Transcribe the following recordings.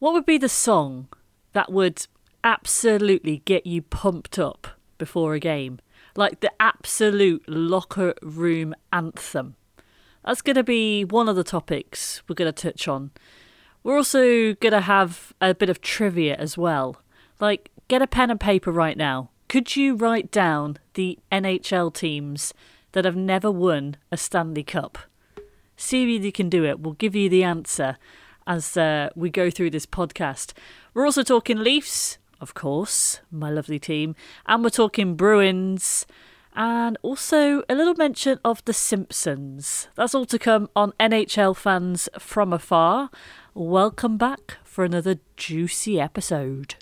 What would be the song that would absolutely get you pumped up before a game? Like the absolute locker room anthem. That's going to be one of the topics we're going to touch on. We're also going to have a bit of trivia as well. Like, get a pen and paper right now. Could you write down the NHL teams that have never won a Stanley Cup? See if you can do it. We'll give you the answer as we go through this podcast. We're also talking Leafs, of course, my lovely team. And we're talking Bruins. And also a little mention of The Simpsons. That's all to come on NHL Fans From Afar. Welcome back for another juicy episode.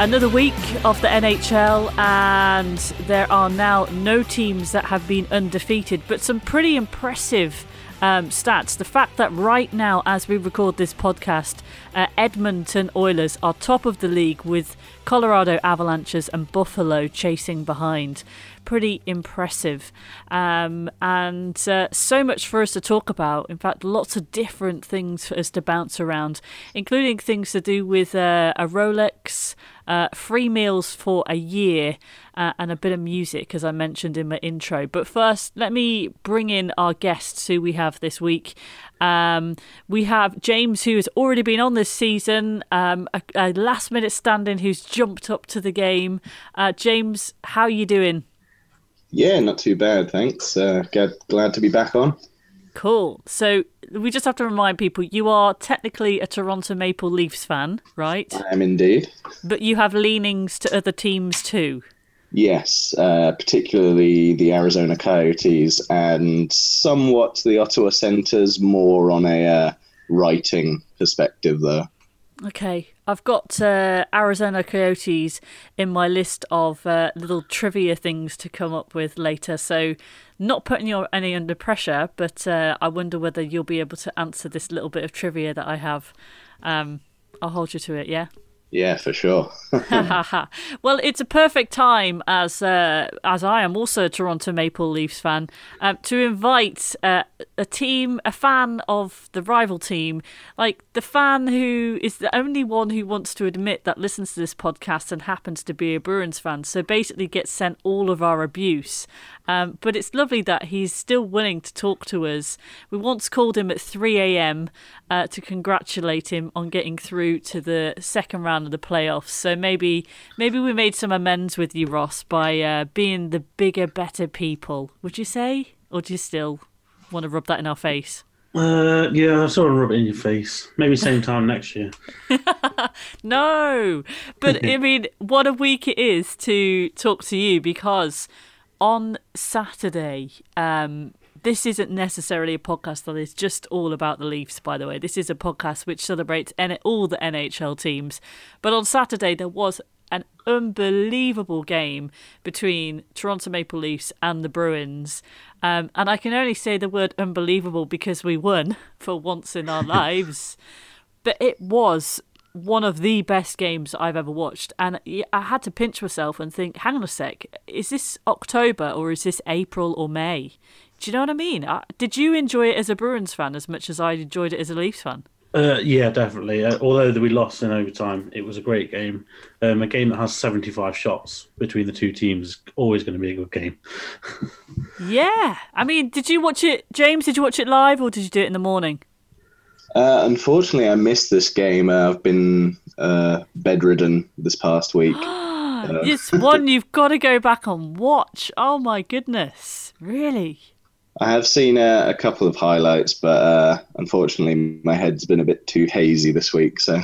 Another week of the NHL, and there are now no teams that have been undefeated, but some pretty impressive stats. The fact that right now, as we record this podcast, Edmonton Oilers are top of the league with Colorado Avalanches and Buffalo chasing behind. Pretty impressive. And so much for us to talk about. In fact, lots of different things for us to bounce around, including things to do with a Rolex, free meals for a year, and a bit of music, as I mentioned in my intro. But first, let me bring in our guests who we have this week. We have James, who has already been on this season, a last-minute stand-in who's jumped up to the game. James, how are you doing? Yeah, not too bad, thanks. Glad to be back on. Cool. So we just have to remind people, you are technically a Toronto Maple Leafs fan, right? I am indeed. But you have leanings to other teams too. Yes, particularly the Arizona Coyotes and somewhat the Ottawa Senators, more on a writing perspective though. Okay, I've got Arizona Coyotes in my list of little trivia things to come up with later, so not putting you any under pressure, but I wonder whether you'll be able to answer this little bit of trivia that I have. I'll hold you to it, yeah? Yeah, for sure. Well, it's a perfect time, as I am also a Toronto Maple Leafs fan, to invite a fan of the rival team, like the fan who is the only one who wants to admit that listens to this podcast and happens to be a Bruins fan, so basically gets sent all of our abuse. But it's lovely that he's still willing to talk to us. We once called him at 3 a.m. To congratulate him on getting through to the second round of the playoffs. So maybe we made some amends with you, Ross, by being the bigger, better people. Would you say? Or do you still want to rub that in our face? Yeah, I sort of rub it in your face. Maybe same time next year. No! But, I mean, what a week it is to talk to you, because on Saturday, this isn't necessarily a podcast that is just all about the Leafs, by the way. This is a podcast which celebrates all the NHL teams. But on Saturday, there was an unbelievable game between Toronto Maple Leafs and the Bruins. And I can only say the word unbelievable because we won for once in our lives. But it was one of the best games I've ever watched, and I had to pinch myself and think, hang on a sec, is this October or is this April or May? Do you know what I mean? Did you enjoy it as a Bruins fan as much as I enjoyed it as a Leafs fan? Yeah, definitely. Although we lost in overtime, it was a great game. A game that has 75 shots between the two teams is always going to be a good game. Yeah. I mean, did you watch it, James? Did you watch it live or did you do it in the morning? Unfortunately, I missed this game. I've been bedridden this past week. It's one you've got to go back and watch. Oh, my goodness. Really? I have seen a couple of highlights, but unfortunately, my head's been a bit too hazy this week. So,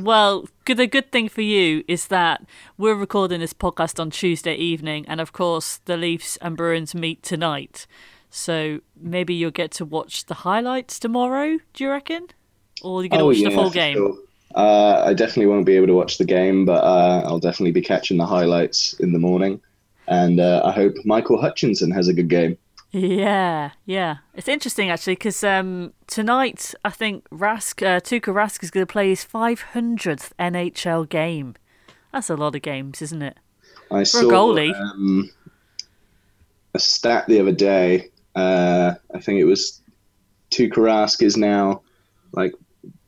well, the good thing for you is that we're recording this podcast on Tuesday evening, and of course, the Leafs and Bruins meet tonight. So maybe you'll get to watch the highlights tomorrow, do you reckon? Or you're going to watch the full game? Sure. I definitely won't be able to watch the game, but I'll definitely be catching the highlights in the morning. And I hope Michael Hutchinson has a good game. Yeah. It's interesting, actually, because tonight, I think Tuukka Rask is going to play his 500th NHL game. That's a lot of games, isn't it? For a goalie. A stat the other day. I think it was Tuukka Rask is now, like,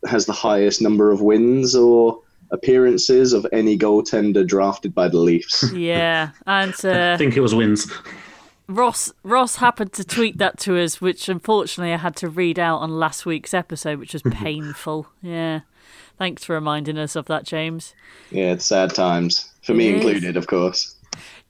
has the highest number of wins or appearances of any goaltender drafted by the Leafs. Yeah, and I think it was wins. Ross happened to tweet that to us, which unfortunately I had to read out on last week's episode, which was painful. Yeah, thanks for reminding us of that, James. Yeah, it's sad times for me included, of course.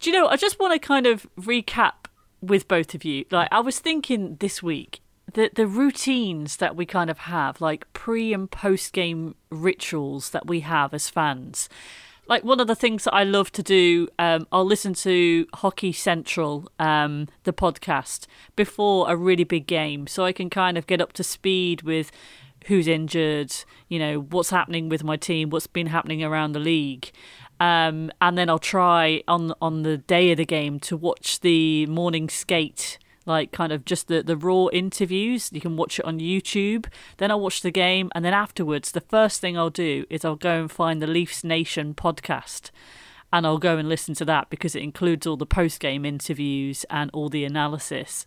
Do you know? I just want to kind of recap with both of you. Like, I was thinking this week. The routines that we kind of have, like pre and post game rituals that we have as fans. Like, one of the things that I love to do, I'll listen to Hockey Central, the podcast, before a really big game, so I can kind of get up to speed with who's injured, you know, what's happening with my team, what's been happening around the league. And then I'll try on the day of the game to watch the morning skate, like kind of just the raw interviews. You can watch it on YouTube. Then I'll watch the game. And then afterwards, the first thing I'll do is I'll go and find the Leafs Nation podcast. And I'll go and listen to that because it includes all the post-game interviews and all the analysis.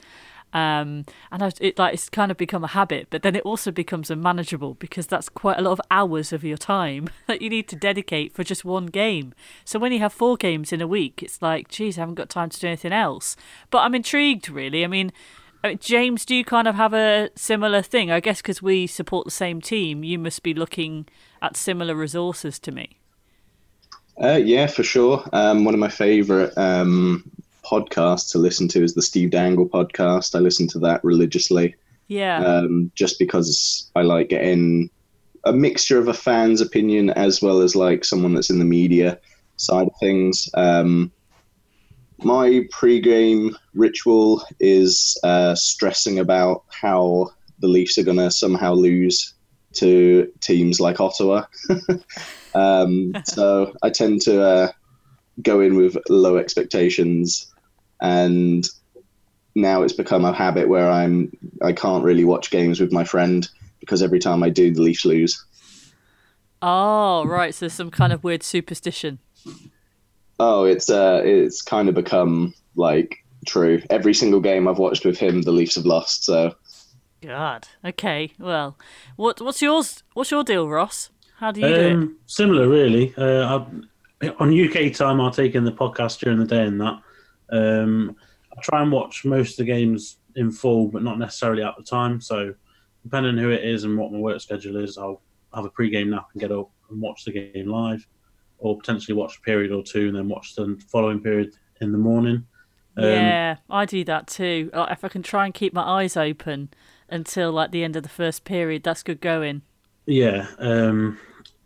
It's kind of become a habit, but then it also becomes unmanageable because that's quite a lot of hours of your time that you need to dedicate for just one game. So when you have 4 games in a week, it's like, geez, I haven't got time to do anything else. But I'm intrigued, really. I mean, James, do you kind of have a similar thing? I guess because we support the same team, you must be looking at similar resources to me. Yeah, for sure. One of my favourite podcast to listen to is the Steve Dangle podcast. I listen to that religiously. Yeah. Just because I like getting a mixture of a fan's opinion as well as like someone that's in the media side of things. My pre-game ritual is stressing about how the Leafs are going to somehow lose to teams like Ottawa. So I tend to go in with low expectations, and now it's become a habit where I can't really watch games with my friend because every time I do, the Leafs lose. Oh, right. So there's some kind of weird superstition. Oh, it's kind of become like true. Every single game I've watched with him, the Leafs have lost. So. God. Okay. Well, what's yours? What's your deal, Ross? How do you do it? Similar, really. On UK time, I'll take in the podcast during the day and that. I try and watch most of the games in full, but not necessarily at the time. So depending on who it is and what my work schedule is, I'll have a pre-game nap and get up and watch the game live, or potentially watch a period or two and then watch the following period in the morning. Yeah, I do that too. Like, if I can try and keep my eyes open until like the end of the first period, that's good going. Yeah,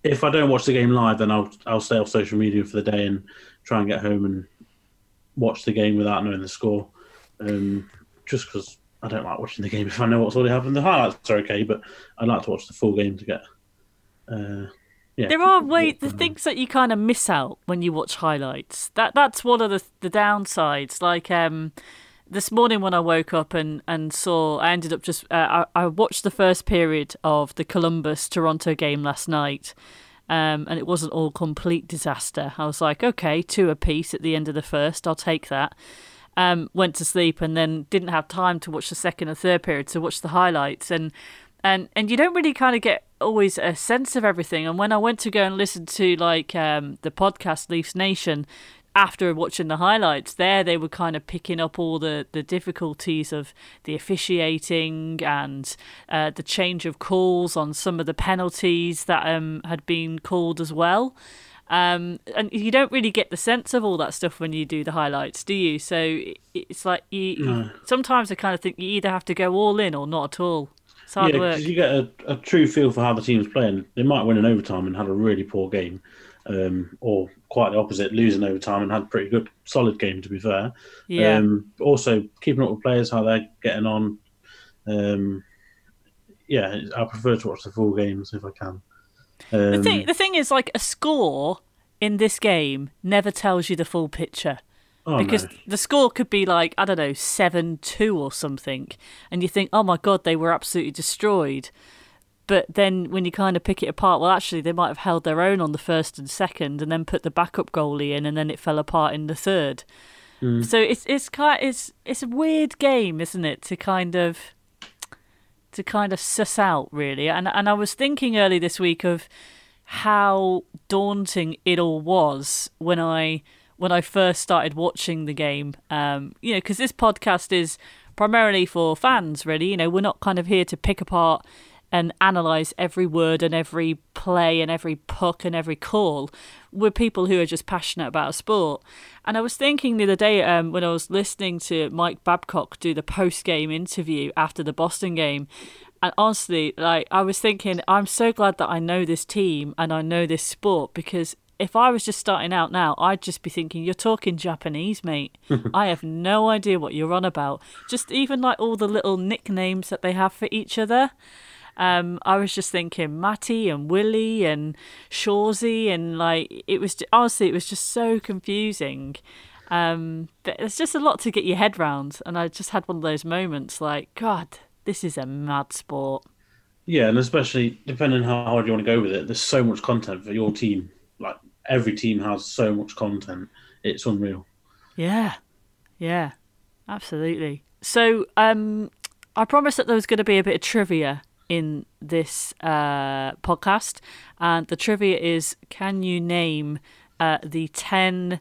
if I don't watch the game live, then I'll stay off social media for the day and try and get home and watch the game without knowing the score. Just because I don't like watching the game if I know what's already happened. The highlights are okay, but I'd like to watch the full game to get... There are the things that you kind of miss out when you watch highlights. That's one of the downsides. Like this morning when I woke up and saw... I ended up just... I watched the first period of the Columbus-Toronto game last night. And it wasn't all complete disaster. I was like, okay, 2 apiece at the end of the first. I'll take that. Went to sleep and then didn't have time to watch the second or third period, so watch the highlights. And you don't really kind of get always a sense of everything. And when I went to go and listen to like the podcast Leafs Nation, after watching the highlights there, they were kind of picking up all the difficulties of the officiating and the change of calls on some of the penalties that had been called as well. And you don't really get the sense of all that stuff when you do the highlights, do you? So it's like you sometimes I kind of think you either have to go all in or not at all. It's hard work. Because you get a true feel for how the team's playing. They might win in overtime and have a really poor game. Or quite the opposite, losing overtime and had a pretty good, solid game, to be fair. Yeah. Also, keeping up with players, how they're getting on. I prefer to watch the full games if I can. The thing is, like, a score in this game never tells you the full picture. Oh, because the score could be like, I don't know, 7-2 or something. And you think, oh my God, they were absolutely destroyed. But then when you kind of pick it apart, well, actually, they might have held their own on the first and second and then put the backup goalie in and then it fell apart in the third. Mm. So it's a weird game, isn't it, to kind of suss out, really. And I was thinking early this week of how daunting it all was when I first started watching the game. You know, because this podcast is primarily for fans, really. You know, we're not kind of here to pick apart and analyse every word and every play and every puck and every call. We're people who are just passionate about sport. And I was thinking the other day when I was listening to Mike Babcock do the post-game interview after the Boston game, and honestly, like, I was thinking, I'm so glad that I know this team and I know this sport, because if I was just starting out now, I'd just be thinking, you're talking Japanese, mate. I have no idea what you're on about. Just even like all the little nicknames that they have for each other. I was just thinking Matty and Willie and Shawsey, and like, it was honestly, it was just so confusing. But there's just a lot to get your head round, and I just had one of those moments like, God, this is a mad sport. Yeah, and especially depending on how hard you want to go with it, there's so much content for your team. Like, every team has so much content, it's unreal. Yeah, absolutely. So I promised that there was going to be a bit of trivia in this podcast, and the trivia is, can you name the 10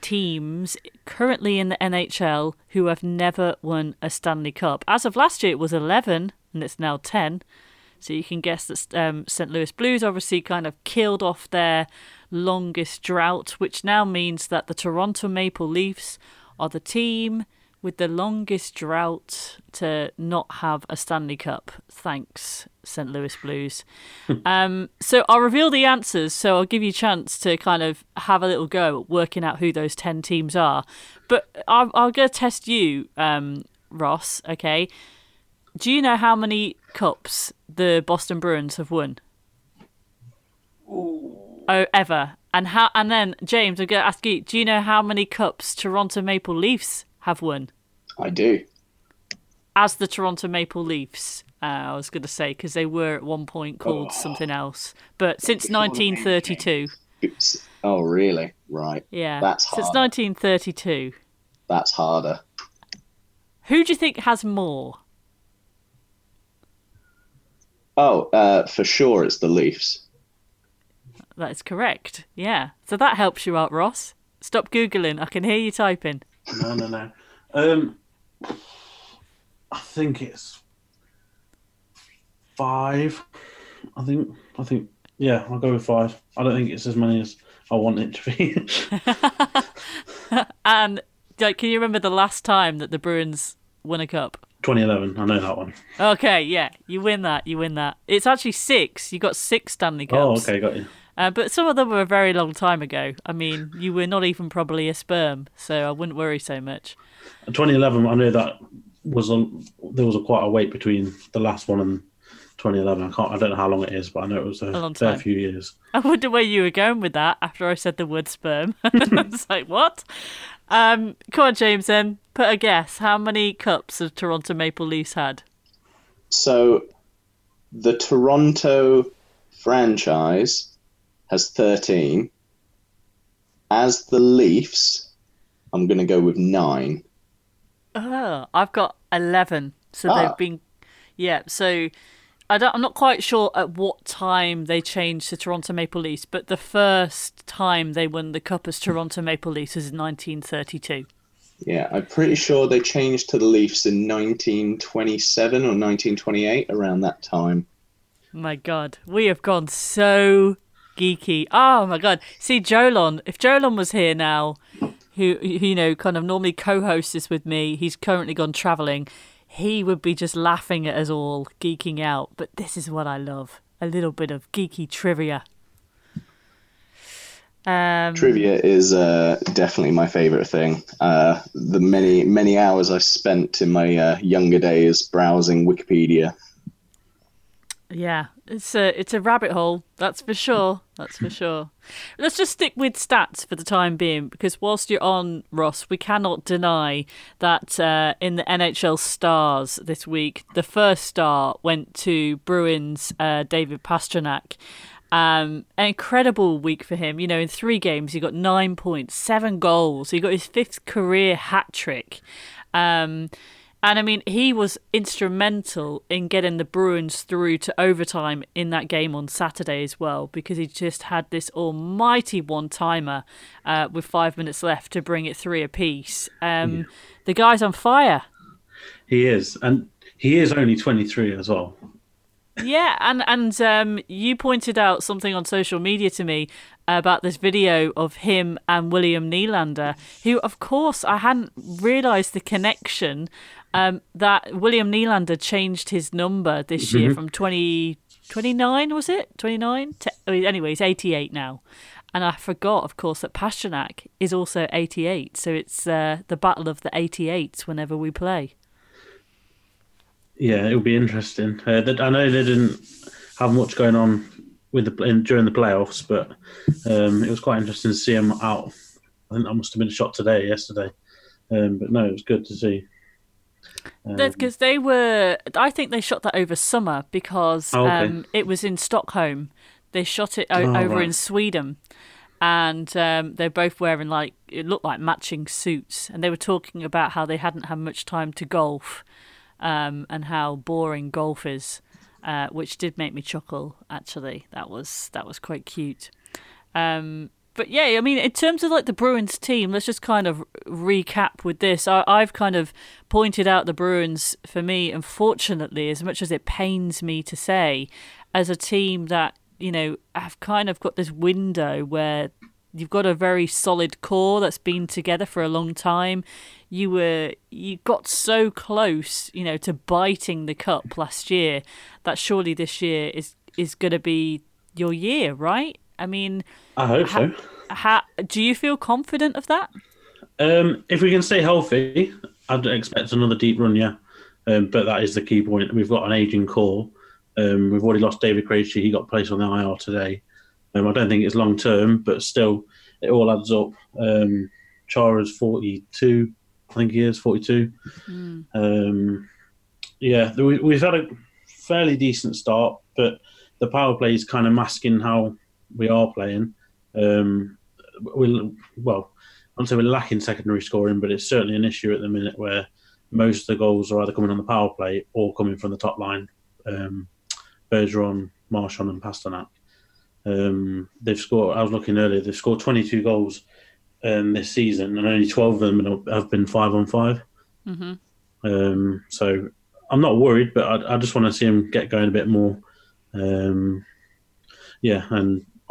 teams currently in the NHL who have never won a Stanley Cup? As of last year it was 11 and it's now 10, so you can guess that St. Louis Blues obviously kind of killed off their longest drought, which now means that the Toronto Maple Leafs are the team with the longest drought to not have a Stanley Cup. Thanks, St. Louis Blues. So I'll reveal the answers, so I'll give you a chance to kind of have a little go at working out who those 10 teams are. But I'll go test you, Ross, okay? Do you know how many cups the Boston Bruins have won? Ooh. Oh, ever. And then, James, I'm going to ask you, do you know how many cups Toronto Maple Leafs have won? I do. As the Toronto Maple Leafs, I was going to say, because they were at one point called something else. But since 1932. Oops. Oh, really? Right. Yeah. That's hard. Since 1932. That's harder. Who do you think has more? Oh, for sure it's the Leafs. That is correct. Yeah. So that helps you out, Ross. Stop Googling. I can hear you typing. No. I think it's 5. I think. Yeah, I'll go with 5. I don't think it's as many as I want it to be. And like, can you remember the last time that the Bruins won a cup? 2011. I know that one. Okay, yeah, you win that. It's actually 6. You got 6 Stanley Cups. Oh, okay, got you. But some of them were a very long time ago. I mean, you were not even probably a sperm, so I wouldn't worry so much. 2011, I know that there was quite a wait between the last one and 2011. I don't know how long it is, but I know it was a long time. Fair few years. I wonder where you were going with that after I said the word sperm. I was like, what? Come on, James, then. Put a guess. How many cups have Toronto Maple Leafs had? So, the Toronto franchise has 13. As the Leafs, I'm going to go with 9. Oh, I've got 11. So they've been... Yeah, so I'm not quite sure at what time they changed to Toronto Maple Leafs, but the first time they won the Cup as Toronto Maple Leafs was in 1932. Yeah, I'm pretty sure they changed to the Leafs in 1927 or 1928, around that time. My God, we have gone so... geeky. Oh my God. See, Jolon, if Jolon was here now, who you know kind of normally co-hosts this with me, he's currently gone travelling, he would be just laughing at us all geeking out. But this is what I love, a little bit of geeky trivia. Trivia is definitely my favourite thing. The many hours I spent in my younger days browsing Wikipedia. Yeah, It's a rabbit hole, that's for sure. That's for sure. Let's just stick with stats for the time being, because whilst you're on, Ross, we cannot deny that in the NHL stars this week, the first star went to Bruins David Pastrnak. An incredible week for him. You know, in 3 games, he got 9 points, 7 goals. He got his 5th career hat trick. And I mean, he was instrumental in getting the Bruins through to overtime in that game on Saturday as well, because he just had this almighty one-timer with 5 minutes left to bring it 3 apiece. The guy's on fire. He is, and he is only 23 as well. Yeah, and you pointed out something on social media to me about this video of him and William Nylander, who, of course, I hadn't realised the connection that William Nylander changed his number this year from 29, was it? 29? Anyway, he's 88 now. And I forgot, of course, that Pastrnak is also 88. So it's the battle of the 88s whenever we play. Yeah, it'll be interesting. I know they didn't have much going on during the playoffs, but it was quite interesting to see him out. I think that must have been a shot yesterday. But no, it was good to see. Because I think they shot that over summer because it was in Stockholm. They shot it over in Sweden. And they're both wearing, like, it looked like matching suits. And they were talking about how they hadn't had much time to golf. And how boring golf is, which did make me chuckle. Actually, that was quite cute. But yeah, I mean, in terms of like the Bruins team, let's just kind of recap with this. I've kind of pointed out the Bruins for me, unfortunately, as much as it pains me to say, as a team that, you know, have kind of got this window where you've got a very solid core that's been together for a long time. You got so close, you know, to biting the cup last year that surely this year is going to be your year, right? I mean, I hope so. Do you feel confident of that? If we can stay healthy, I'd expect another deep run, yeah. But that is the key point. We've got an aging core. We've already lost David Krejci. He got placed on the IR today. I don't think it's long term, but still, it all adds up. Chara's 42, I think he is 42. Mm. Yeah, we've had a fairly decent start, but the power play is kind of masking how we are playing. I wouldn't say we're lacking secondary scoring, but it's certainly an issue at the minute where most of the goals are either coming on the power play or coming from the top line. Bergeron, Marchand, and Pastrnak. They've scored. I was looking earlier. They've scored 22 goals this season, and only 12 of them have been 5-on-5. Mm-hmm. So I'm not worried, but I just want to see them get going a bit more. And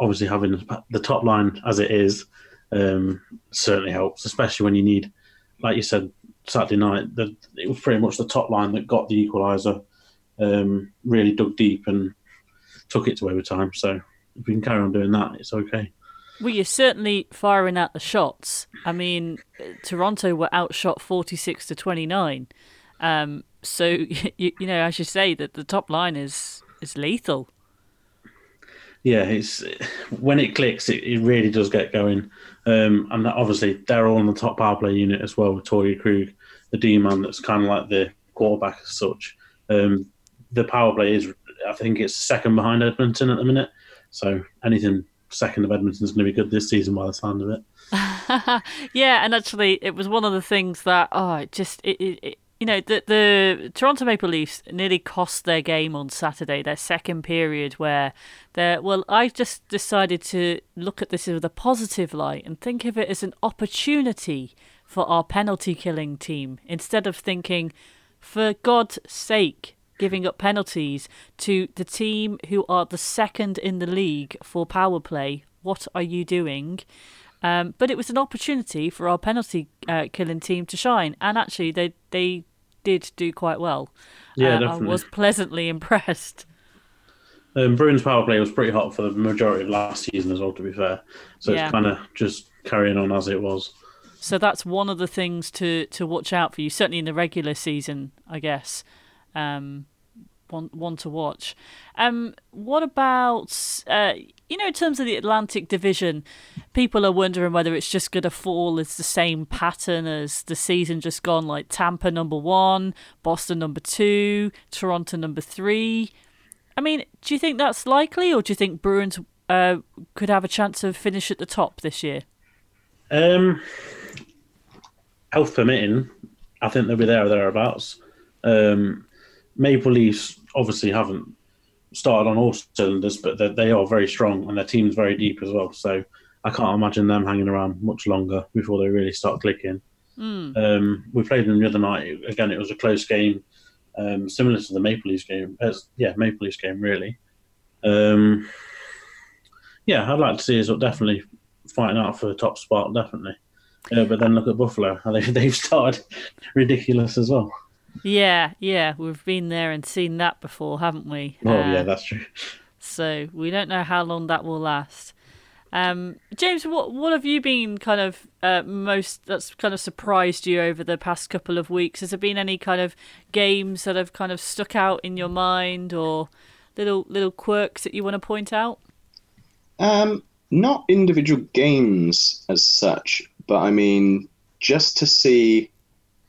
obviously having the top line as it is certainly helps, especially when you need, like you said, Saturday night. It was pretty much the top line that got the equaliser. Really dug deep and took it to overtime. So. If we can carry on doing that, it's okay. Well, you're certainly firing out the shots. I mean, Toronto were outshot 46-29. So, you know, as you say, that the top line is lethal. Yeah, when it clicks, it really does get going. And obviously, they're all on the top power play unit as well with Torrey Krug, the D-man that's kind of like the quarterback as such. The power play is, I think it's second behind Edmonton at the minute. So anything second of Edmonton's going to be good this season by the sound of it. Yeah, and actually it was one of the things that, the Toronto Maple Leafs nearly cost their game on Saturday, their second period where I just decided to look at this with a positive light and think of it as an opportunity for our penalty killing team instead of thinking, for God's sake, giving up penalties to the team who are the second in the league for power play. What are you doing? But it was an opportunity for our penalty killing team to shine. And actually, they did do quite well. Yeah, definitely. I was pleasantly impressed. Bruins power play was pretty hot for the majority of last season as well, to be fair. So It's kind of just carrying on as it was. So that's one of the things to watch out for you, certainly in the regular season, I guess. one to watch. What about, in terms of the Atlantic Division, people are wondering whether it's just going to fall as the same pattern as the season just gone, like Tampa number 1, Boston number 2, Toronto number 3. I mean, do you think that's likely, or do you think Bruins could have a chance of finish at the top this year? Health permitting, I think they'll be there or thereabouts. Maple Leafs obviously haven't started on all cylinders, but they are very strong and their team's very deep as well. So I can't imagine them hanging around much longer before they really start clicking. We played them the other night. Again, it was a close game, similar to the Maple Leafs game. Maple Leafs game, really. I'd like to see us definitely fighting out for the top spot, definitely. But then look at Buffalo. They've started ridiculous as well. Yeah, we've been there and seen that before, haven't we? Oh, yeah, that's true. So we don't know how long that will last. James, what have you been kind of that's kind of surprised you over the past couple of weeks? Has there been any kind of games that have kind of stuck out in your mind, or little quirks that you want to point out? Not individual games as such, but I mean, just to see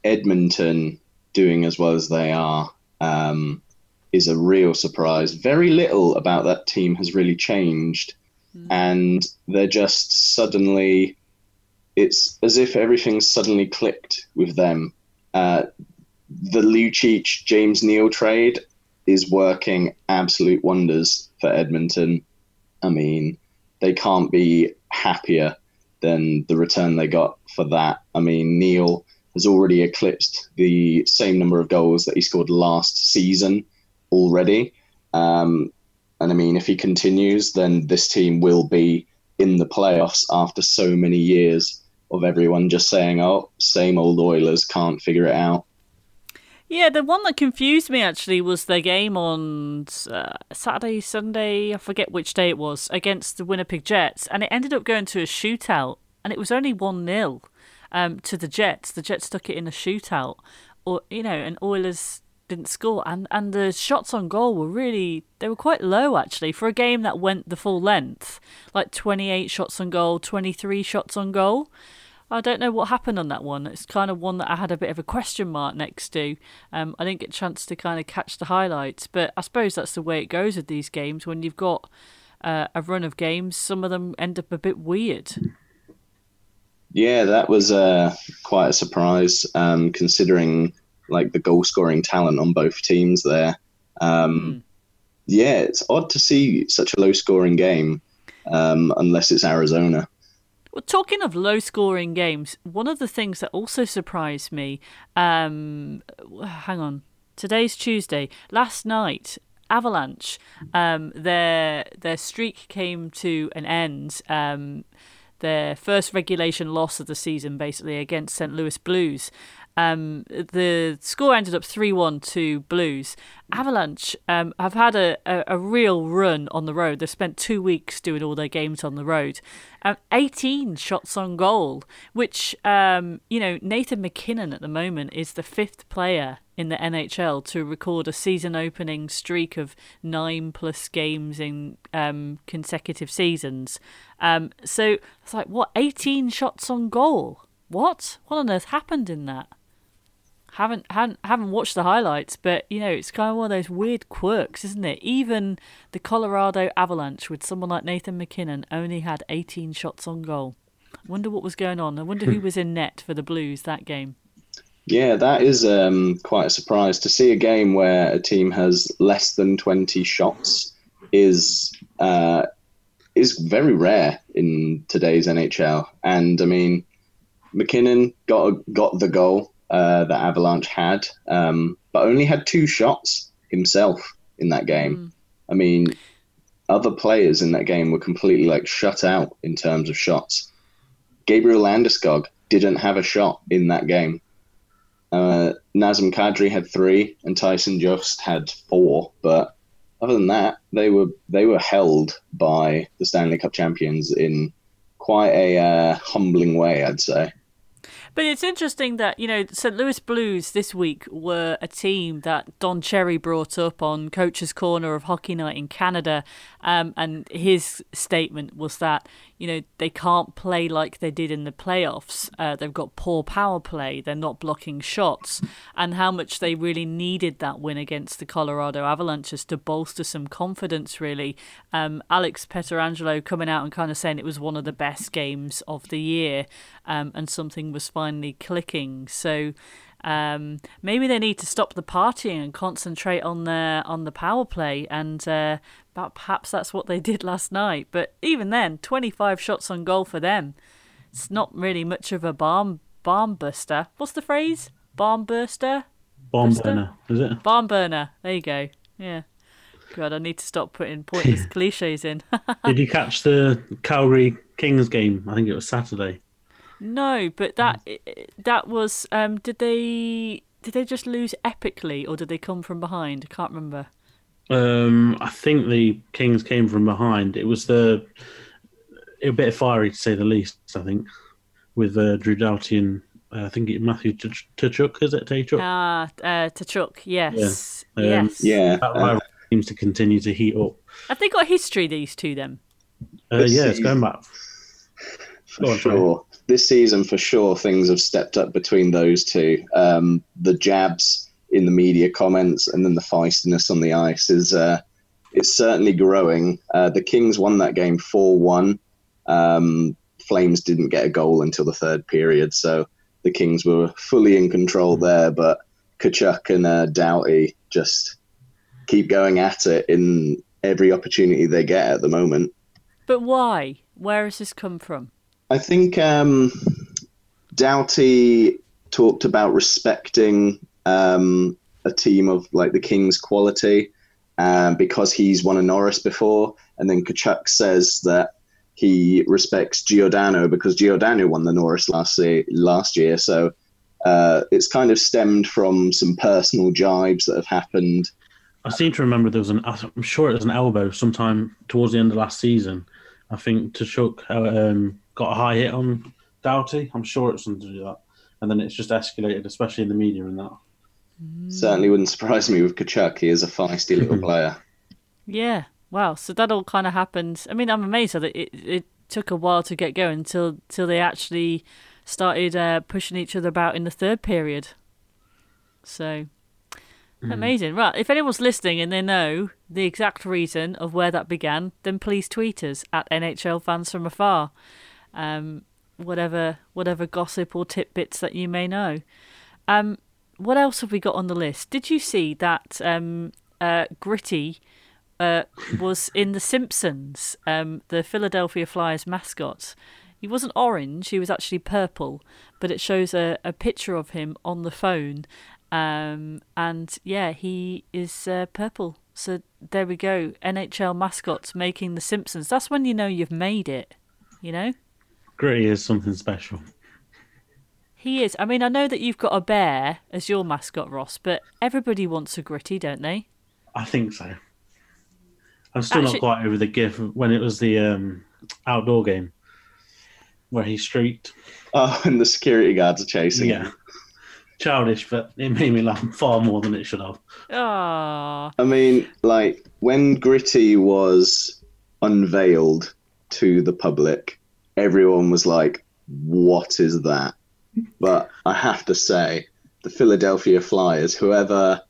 Edmonton doing as well as they are is a real surprise. Very little about that team has really changed, and they're just suddenly, it's as if everything suddenly clicked with them. The Lucic, James Neal trade is working absolute wonders for Edmonton. I mean, they can't be happier than the return they got for that. I mean, Neal has already eclipsed the same number of goals that he scored last season already. And I mean, if he continues, then this team will be in the playoffs after so many years of everyone just saying, oh, same old Oilers, can't figure it out. Yeah, the one that confused me actually was their game on Saturday, Sunday, I forget which day it was, against the Winnipeg Jets. And it ended up going to a shootout, and it was only 1-0. To the Jets. The Jets took it in a shootout, and Oilers didn't score. And the shots on goal were quite low, actually, for a game that went the full length. Like 28 shots on goal, 23 shots on goal. I don't know what happened on that one. It's kind of one that I had a bit of a question mark next to. I didn't get a chance to kind of catch the highlights, but I suppose that's the way it goes with these games. When you've got a run of games, some of them end up a bit weird. Yeah, that was quite a surprise, considering like the goal-scoring talent on both teams there. Yeah, it's odd to see such a low-scoring game, unless it's Arizona. Well, talking of low-scoring games, one of the things that also surprised me, hang on, today's Tuesday, last night, Avalanche, their streak came to an end. Their first regulation loss of the season, basically, against St. Louis Blues. The score ended up 3-1 to Blues. Avalanche have had a real run on the road. They've spent 2 weeks doing all their games on the road. 18 shots on goal, which, Nathan McKinnon at the moment is the 5th player in the NHL to record a season-opening streak of 9+ games in consecutive seasons. So it's like, what, 18 shots on goal? What on earth happened in that? Haven't watched the highlights, but it's kind of one of those weird quirks, isn't it? Even the Colorado Avalanche with someone like Nathan McKinnon only had 18 shots on goal. I wonder what was going on. I wonder who was in net for the Blues that game. Yeah, that is quite a surprise. To see a game where a team has less than 20 shots is very rare in today's NHL. And I mean, McKinnon got the goal that Avalanche had, but only had 2 shots himself in that game. I mean, other players in that game were completely shut out in terms of shots. Gabriel Landeskog didn't have a shot in that game. Nazem Kadri had 3, and Tyson Jost had 4. But other than that, they were held by the Stanley Cup champions in quite a humbling way, I'd say. But it's interesting that, you know, St. Louis Blues this week were a team that Don Cherry brought up on Coach's Corner of Hockey Night in Canada. And his statement was that, you know, they can't play like they did in the playoffs. They've got poor power play. They're not blocking shots. And how much they really needed that win against the Colorado Avalanche just to bolster some confidence, really. Alex Pietrangelo coming out and kind of saying it was one of the best games of the year, and something was finally clicking. So maybe they need to stop the partying and concentrate on the power play, and perhaps that's what they did last night. But even then, 25 shots on goal for them. It's not really much of a barn buster. What's the phrase? Barn burner, is it? Barn burner. There you go. Yeah. God, I need to stop putting pointless cliches in. Did you catch the Calgary Kings game? I think it was Saturday. No, but that was. Did they just lose epically, or did they come from behind? I can't remember. I think the Kings came from behind. It was a bit fiery, to say the least. I think with Drew Doughty and I think it Matthew Tkachuk. Is it Tkachuk? Tkachuk. Yes. Yeah. Yeah. That seems to continue to heat up. Have they got history, these two, then? It's going back. Sure. This season, for sure, things have stepped up between those two. The jabs in the media comments and then the feistiness on the ice is certainly growing. The Kings won that game 4-1. Flames didn't get a goal until the third period, so the Kings were fully in control there. But Tkachuk and Doughty just keep going at it in every opportunity they get at the moment. But why? Where has this come from? I think Doughty talked about respecting a team of like the Kings quality because he's won a Norris before. And then Tkachuk says that he respects Giordano because Giordano won the Norris last year. So it's kind of stemmed from some personal jibes that have happened. I seem to remember I'm sure it was an elbow sometime towards the end of last season. I think Tkachuk got a high hit on Doughty. I'm sure it's something to do with that. And then it's just escalated, especially in the media and that. Certainly wouldn't surprise me with Tkachuk. He is a feisty little player. Yeah. Wow. So that all kind of happened. I mean, I'm amazed that it took a while to get going till they actually started pushing each other about in the third period. So... amazing. Right, if anyone's listening and they know the exact reason of where that began, then please tweet us at NHL Fans From Afar. Whatever gossip or tidbits that you may know. What else have we got on the list? Did you see that Gritty was in The Simpsons, the Philadelphia Flyers mascot? He wasn't orange, he was actually purple, but it shows a picture of him on the phone. And yeah, he is purple. So there we go. NHL mascots making The Simpsons. That's when you know you've made it, you know? Gritty is something special. He is. I mean, I know that you've got a bear as your mascot, Ross, but everybody wants a Gritty, don't they? I think so. I'm still not quite over the gif when it was the outdoor game where he streaked. Oh, and the security guards are chasing him. Childish, but it made me laugh far more than it should have. Aww. I mean, like, when Gritty was unveiled to the public, everyone was like, what is that? But I have to say, the Philadelphia Flyers, whoever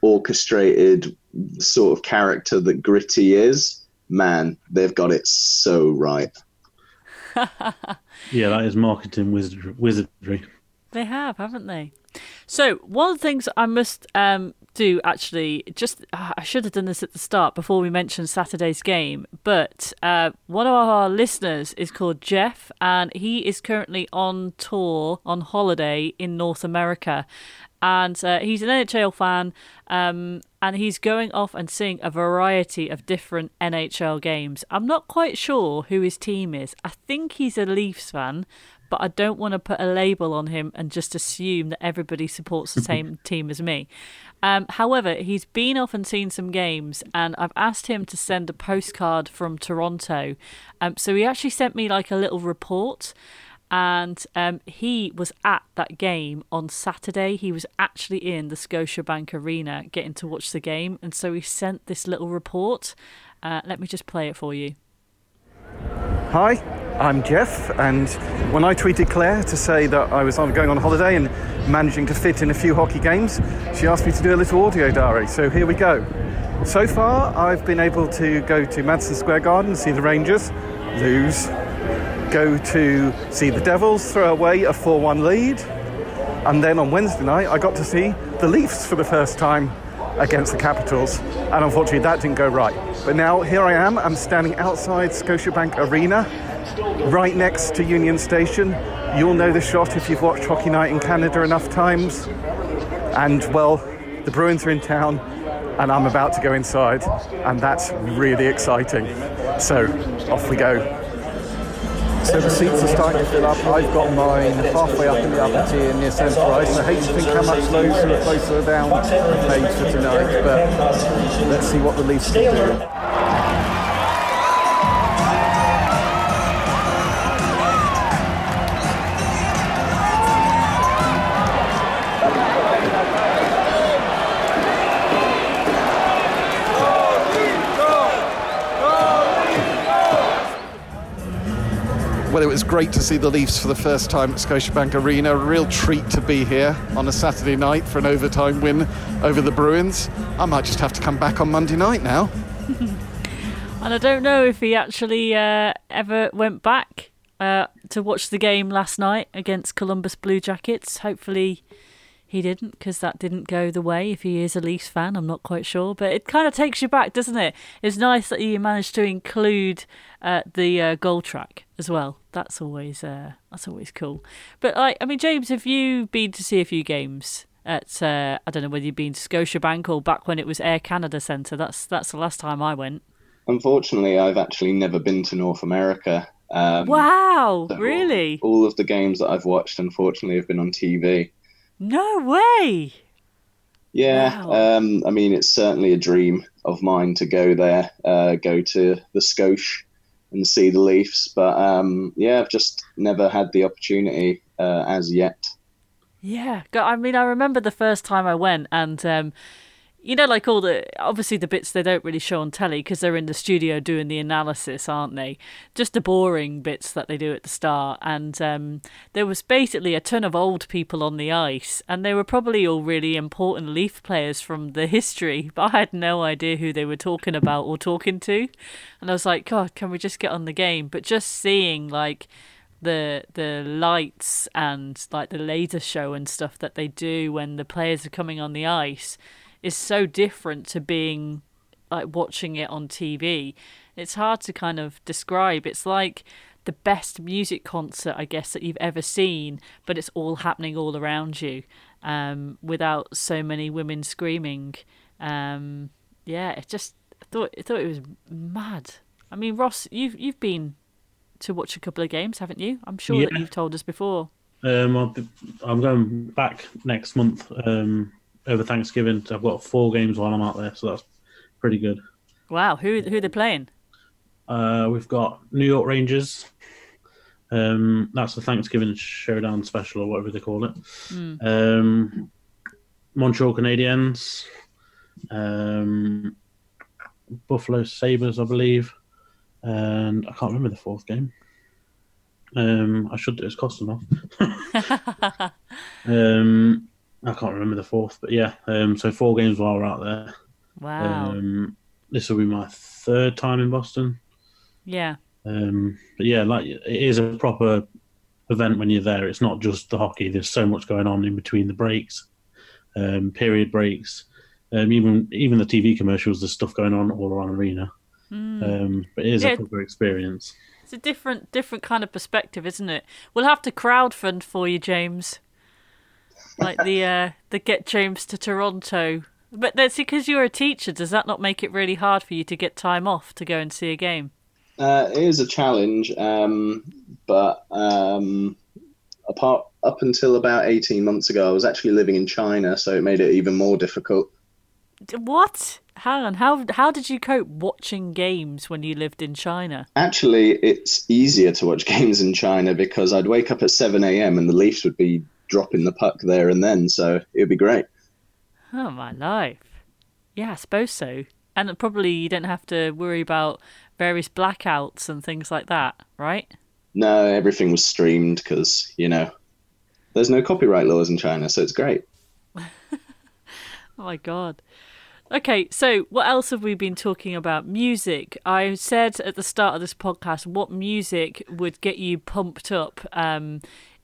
orchestrated the sort of character that Gritty is, man, they've got it so right. Yeah, that is marketing wizardry. They have, haven't they? So one of the things I must do, actually, I should have done this at the start before we mentioned Saturday's game, but one of our listeners is called Jeff, and he is currently on tour, on holiday in North America. And he's an NHL fan, and he's going off and seeing a variety of different NHL games. I'm not quite sure who his team is. I think he's a Leafs fan, but I don't want to put a label on him and just assume that everybody supports the same team as me. However, he's been off and seen some games, and I've asked him to send a postcard from Toronto. So he actually sent me like a little report. And he was at that game on Saturday. He was actually in the Scotiabank Arena getting to watch the game. And so he sent this little report. Let me just play it for you. Hi, I'm Jeff. And when I tweeted Claire to say that I was going on holiday and managing to fit in a few hockey games, she asked me to do a little audio diary. So here we go. So far, I've been able to go to Madison Square Garden, see the Rangers lose. Go to see the Devils throw away a 4-1 lead, and then on Wednesday night I got to see the Leafs for the first time against the Capitals, and unfortunately that didn't go right. But now here I am, I'm standing outside Scotiabank Arena, right next to Union Station. You'll know the shot if you've watched Hockey Night in Canada enough times. And well, the Bruins are in town and I'm about to go inside, and that's really exciting. So off we go. So the seats are starting to fill up. I've got mine halfway up in the upper tier near centre ice. I hate to think how much those who are closer are down have paid for tonight, but let's see what the Leafs can do. Well, it was great to see the Leafs for the first time at Scotiabank Arena. A real treat to be here on a Saturday night for an overtime win over the Bruins. I might just have to come back on Monday night now. And I don't know if he actually ever went back to watch the game last night against Columbus Blue Jackets. Hopefully he didn't, because that didn't go the way. If he is a Leafs fan, I'm not quite sure. But it kind of takes you back, doesn't it? It's nice that you managed to include the goal track as well. That's always cool. But I mean, James, have you been to see a few games at? I don't know whether you've been to Scotiabank or back when it was Air Canada Centre. That's the last time I went. Unfortunately, I've actually never been to North America. Wow, so really? All of the games that I've watched, unfortunately, have been on TV. No way! Yeah, wow. I mean, it's certainly a dream of mine to go there, go to the Scotia and see the Leafs. But yeah, I've just never had the opportunity as yet. Yeah, I mean, I remember the first time I went, and you know, like all the, obviously the bits they don't really show on telly because they're in the studio doing the analysis, aren't they? Just the boring bits that they do at the start. And there was basically a ton of old people on the ice, and they were probably all really important Leaf players from the history, but I had no idea who they were talking about or talking to. And I was like, God, can we just get on the game? But just seeing like the lights and like the laser show and stuff that they do when the players are coming on the ice is so different to being like watching it on TV. It's hard to kind of describe. It's like the best music concert, I guess, that you've ever seen, but it's all happening all around you, without so many women screaming. Yeah, it just I thought it was mad. I mean, Ross, you've been to watch a couple of games, haven't you? I'm sure that you've told us before. I'm going back next month. Over Thanksgiving, I've got 4 games while I'm out there, so that's pretty good. Wow, who are they playing? We've got New York Rangers. That's the Thanksgiving Showdown Special, or whatever they call it. Montreal Canadiens, Buffalo Sabres, I believe, and I can't remember the 4th game. I should do, it's costing off. I can't remember the 4th, but yeah. So 4 games while we're out there. Wow. This will be my 3rd time in Boston. Yeah. But yeah, like it is a proper event when you're there. It's not just the hockey. There's so much going on in between the breaks, period breaks, even the TV commercials. There's stuff going on all around the arena. But it is a proper experience. It's a different kind of perspective, isn't it? We'll have to crowdfund for you, James. Like the Get James to Toronto. But that's because you're a teacher. Does that not make it really hard for you to get time off to go and see a game? It is a challenge, but up until about 18 months ago, I was actually living in China, so it made it even more difficult. What? Haran, how did you cope watching games when you lived in China? Actually, it's easier to watch games in China because I'd wake up at 7 a.m. and the Leafs would be dropping the puck there and then, so it would be great. Oh, my life. Yeah, I suppose so. And probably you don't have to worry about various blackouts and things like that, right? No, everything was streamed because, you know, there's no copyright laws in China, so it's great. Oh, my God. Okay, so what else have we been talking about? Music. I said at the start of this podcast what music would get you pumped up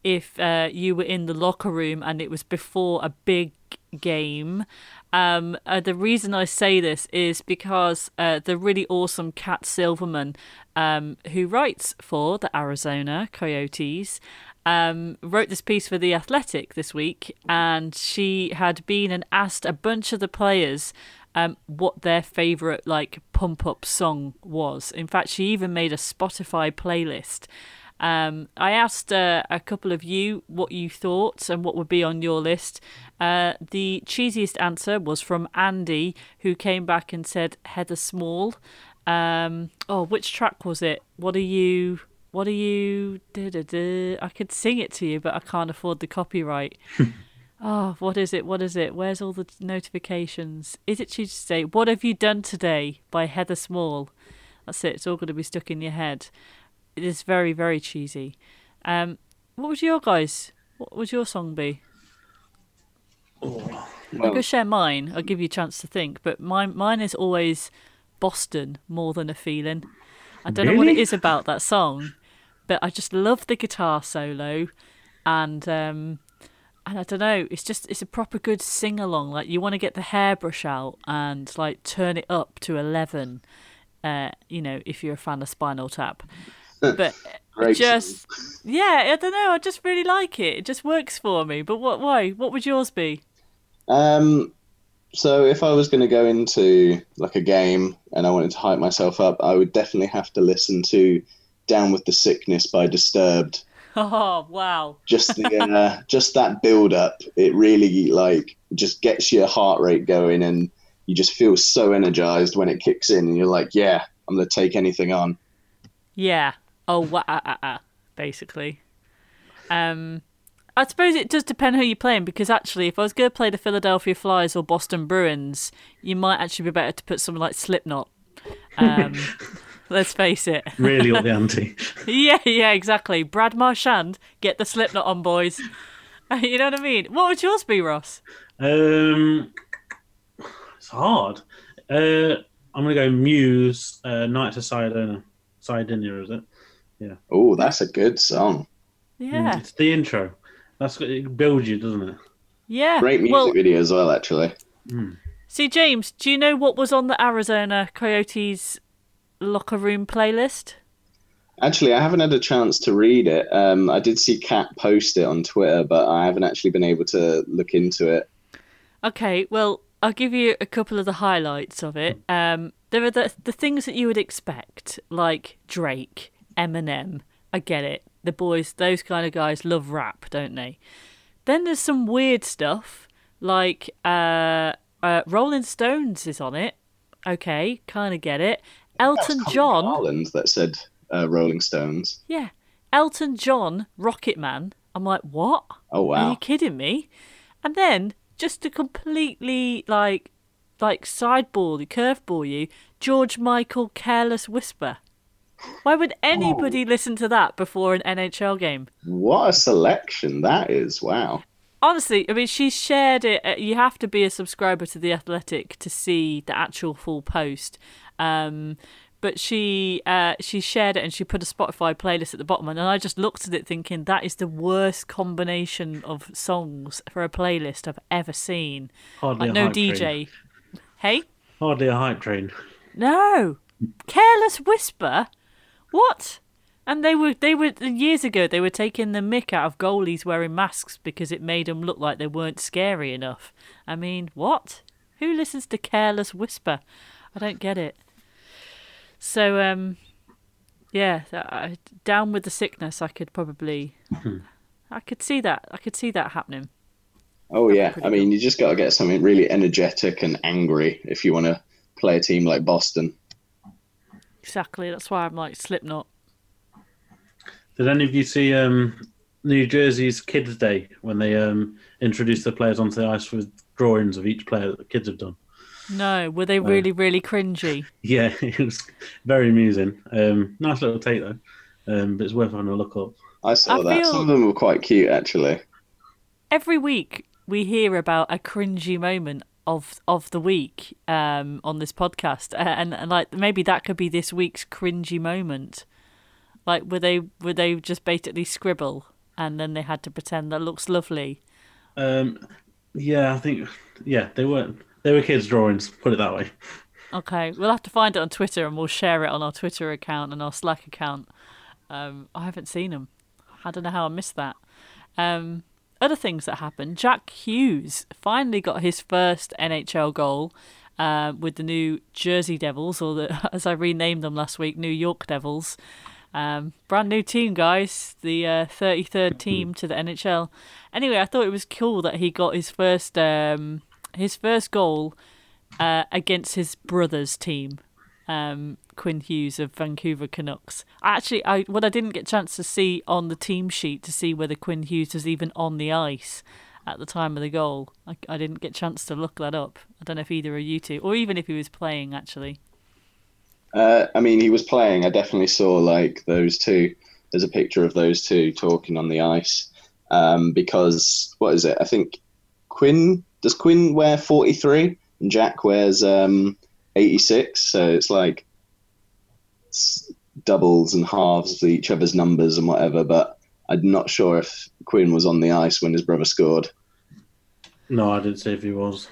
if you were in the locker room and it was before a big game. The reason I say this is because the really awesome Cat Silverman, who writes for the Arizona Coyotes, wrote this piece for The Athletic this week, and she had been and asked a bunch of the players what their favourite like pump-up song was. In fact, she even made a Spotify playlist. I asked a couple of you what you thought and what would be on your list. The cheesiest answer was from Andy, who came back and said Heather Small. Oh, which track was it? What are you... I could sing it to you, but I can't afford the copyright. Oh, what is it? Where's all the notifications? Is it Tuesday? What Have You Done Today by Heather Small? That's it. It's all going to be stuck in your head. It is very, very cheesy. What would your song be? Oh, well. I'll go share mine. I'll give you a chance to think. But mine is always Boston, More Than a Feeling. I don't know what it is about that song, but I just love the guitar solo, and I don't know, it's a proper good sing along. Like you want to get the hairbrush out and like turn it up to 11, you know, if you're a fan of Spinal Tap. But I don't know, I just really like it. It just works for me. But what would yours be? So if I was going to go into like a game and I wanted to hype myself up, I would definitely have to listen to "Down with the Sickness" by Disturbed. Oh wow! Just that build up, it really like just gets your heart rate going, and you just feel so energized when it kicks in, and you're like, yeah, I'm going to take anything on. Yeah. Oh wow! Basically. I suppose it does depend who you're playing, because actually if I was going to play the Philadelphia Flyers or Boston Bruins, you might actually be better to put something like Slipknot. Let's face it. Really up the ante. Yeah, exactly. Brad Marchand, get the Slipknot on, boys. You know what I mean? What would yours be, Ross? It's hard. I'm going to go Muse, Night to Sidonia. Sidonia, is it? Yeah. Oh, that's a good song. Yeah. It's the intro. That's what it builds you, doesn't it? Yeah. Great music video as well, actually. Mm. See, James, do you know what was on the Arizona Coyotes locker room playlist? Actually, I haven't had a chance to read it. I did see Kat post it on Twitter, but I haven't actually been able to look into it. Okay, well, I'll give you a couple of the highlights of it. There are the things that you would expect, like Drake, Eminem. I get it. The boys, those kind of guys love rap, don't they? Then there's some weird stuff, like Rolling Stones is on it. Okay, kind of get it. Elton John. Ireland that said Rolling Stones. Yeah. Elton John, Rocket Man. I'm like, what? Oh, wow. Are you kidding me? And then just to completely like curveball you, George Michael, Careless Whisper. Why would anybody listen to that before an NHL game? What a selection that is. Wow. Honestly, I mean, she shared it. You have to be a subscriber to The Athletic to see the actual full post. But she shared it and she put a Spotify playlist at the bottom. And I just looked at it thinking, that is the worst combination of songs for a playlist I've ever seen. Hardly like, a no hype DJ. Train. Hey? Hardly a hype train. No. Careless Whisper? What? And they were years ago. They were taking the mick out of goalies wearing masks because it made them look like they weren't scary enough. I mean, what? Who listens to Careless Whisper? I don't get it. So, Down with the Sickness. I could see that happening. Oh, yeah. I mean, you just got to get something really energetic and angry if you want to play a team like Boston. Exactly. That's why I'm like Slipknot. Did any of you see New Jersey's Kids Day when they introduced the players onto the ice with drawings of each player that the kids have done? No. Were they really, really cringy? Yeah, it was very amusing. Nice little take, though. But it's worth having a look up. I saw that. Some of them were quite cute, actually. Every week we hear about a cringy moment of the week on this podcast, and like maybe that could be this week's cringy moment. Like, were they just basically scribble, and then they had to pretend that looks lovely? Yeah, I think they weren't. They were kids' drawings. Put it that way. Okay, we'll have to find it on Twitter, and we'll share it on our Twitter account and our Slack account. I haven't seen them. I don't know how I missed that. Other things that happened: Jack Hughes finally got his first NHL goal with the New Jersey Devils, or as I renamed them last week, New York Devils. Brand new team, guys. The 33rd team to the NHL. Anyway, I thought it was cool that he got his first goal against his brother's team, Quinn Hughes of Vancouver Canucks. I didn't get a chance to see on the team sheet to see whether Quinn Hughes was even on the ice at the time of the goal. I didn't get a chance to look that up. I don't know if either of you two, or even if he was playing, actually. I mean, he was playing. I definitely saw like those two. There's a picture of those two talking on the ice. Because what is it? I think Quinn wear 43 and Jack wears 86. So it's like doubles and halves of each other's numbers and whatever. But I'm not sure if Quinn was on the ice when his brother scored. No, I didn't see if he was.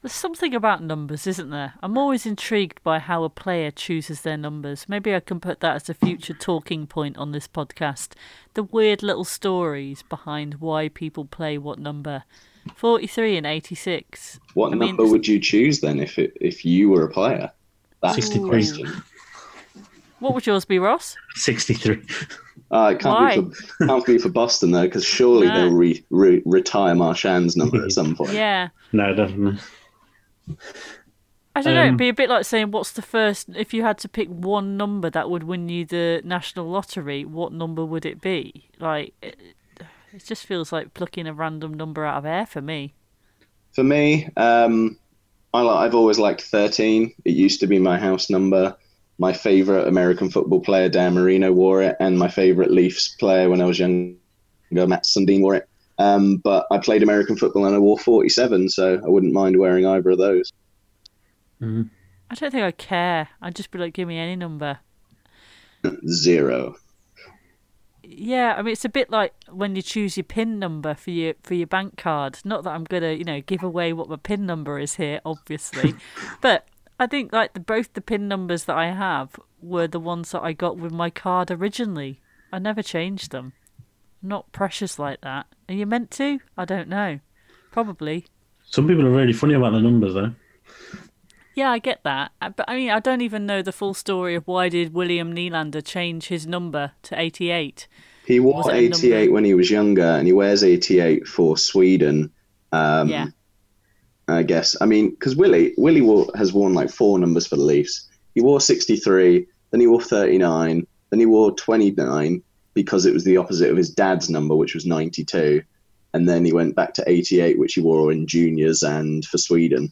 There's something about numbers, isn't there? I'm always intrigued by how a player chooses their numbers. Maybe I can put that as a future talking point on this podcast. The weird little stories behind why people play what number. 43 and 86. What number would you choose then if you were a player? That's 63. What would yours be, Ross? 63. It can't be for Boston, though, because surely they'll retire Marchand's number at some point. Yeah. No, definitely. I don't know, it'd be a bit like saying what's the first, if you had to pick one number that would win you the national lottery, what number would it be? Like, it just feels like plucking a random number out of air for me. For me, I've always liked 13. It used to be my house number. My favourite American football player, Dan Marino, wore it, and my favourite Leafs player when I was younger, Matt Sundin, wore it. But I played American football and I wore 47, so I wouldn't mind wearing either of those. Mm-hmm. I don't think I care. I'd just be like, give me any number. 0. Yeah, I mean, it's a bit like when you choose your PIN number for your bank card. Not that I'm going to, give away what my PIN number is here, obviously. But I think like both the PIN numbers that I have were the ones that I got with my card originally. I never changed them. I'm not precious like that. Are you meant to? I don't know. Probably. Some people are really funny about the numbers, though. Yeah, I get that. But I mean, I don't even know the full story of why did William Nylander change his number to 88. He wore 88 when he was younger, and he wears 88 for Sweden. Yeah. I guess. I mean, because Willie has worn like 4 numbers for the Leafs. He wore 63, then he wore 39, then he wore 29 because it was the opposite of his dad's number, which was 92. And then he went back to 88, which he wore in juniors and for Sweden.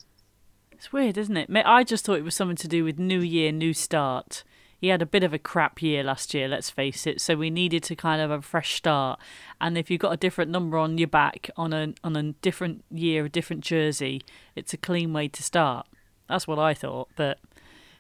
It's weird, isn't it? I just thought it was something to do with New Year, New Start. He had a bit of a crap year last year, let's face it. So we needed to kind of have a fresh start. And if you've got a different number on your back on a different year, a different jersey, it's a clean way to start. That's what I thought. But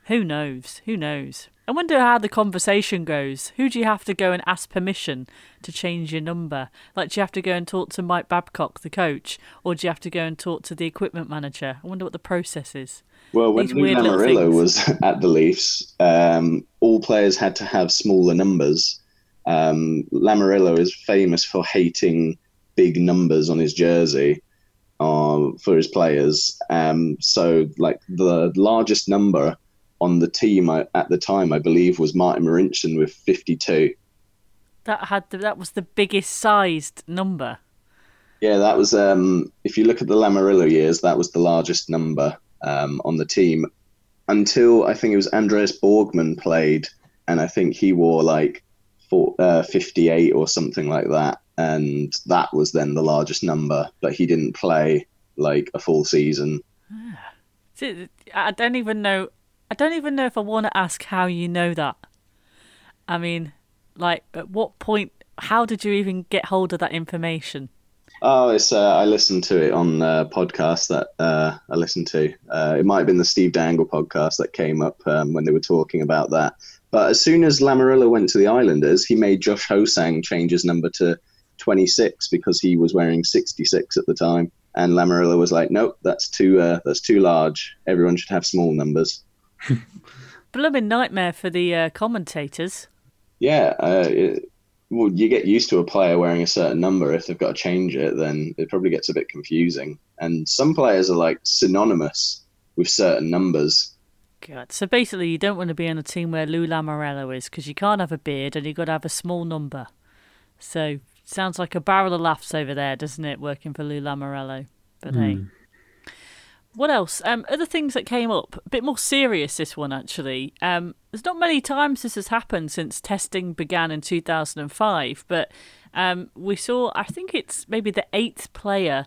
who knows? Who knows? I wonder how the conversation goes. Who do you have to go and ask permission to change your number? Like, do you have to go and talk to Mike Babcock, the coach, or do you have to go and talk to the equipment manager? I wonder what the process is. Well, when Lou Lamoriello was at the Leafs, all players had to have smaller numbers. Lamoriello is famous for hating big numbers on his jersey for his players. So, like, the largest number on the team at the time, I believe, was Martin Marincin with 52. That was the biggest sized number. Yeah, that was, if you look at the Lamoriello years, that was the largest number on the team until I think it was Andreas Borgman played. And I think he wore like 58 or something like that. And that was then the largest number, but he didn't play like a full season. Ah. See, I don't even know if I want to ask how you know that. I mean, like, at what point, how did you even get hold of that information? Oh, it's I listened to it on a podcast that I listened to. It might have been the Steve Dangle podcast that came up when they were talking about that. But as soon as Lamoriello went to the Islanders, he made Josh Hosang change his number to 26 because he was wearing 66 at the time. And Lamoriello was like, nope, that's too large. Everyone should have small numbers. Blooming nightmare for the commentators. Yeah, well, you get used to a player wearing a certain number. If they've got to change it, then it probably gets a bit confusing. And some players are like synonymous with certain numbers. God. So basically, you don't want to be on a team where Lou Lamoriello is because you can't have a beard and you've got to have a small number. So sounds like a barrel of laughs over there, doesn't it? Working for Lou Lamoriello. But hey, what else? Other things that came up. A bit more serious this one actually. There's not many times this has happened since testing began in 2005, but we saw, I think it's maybe the 8th player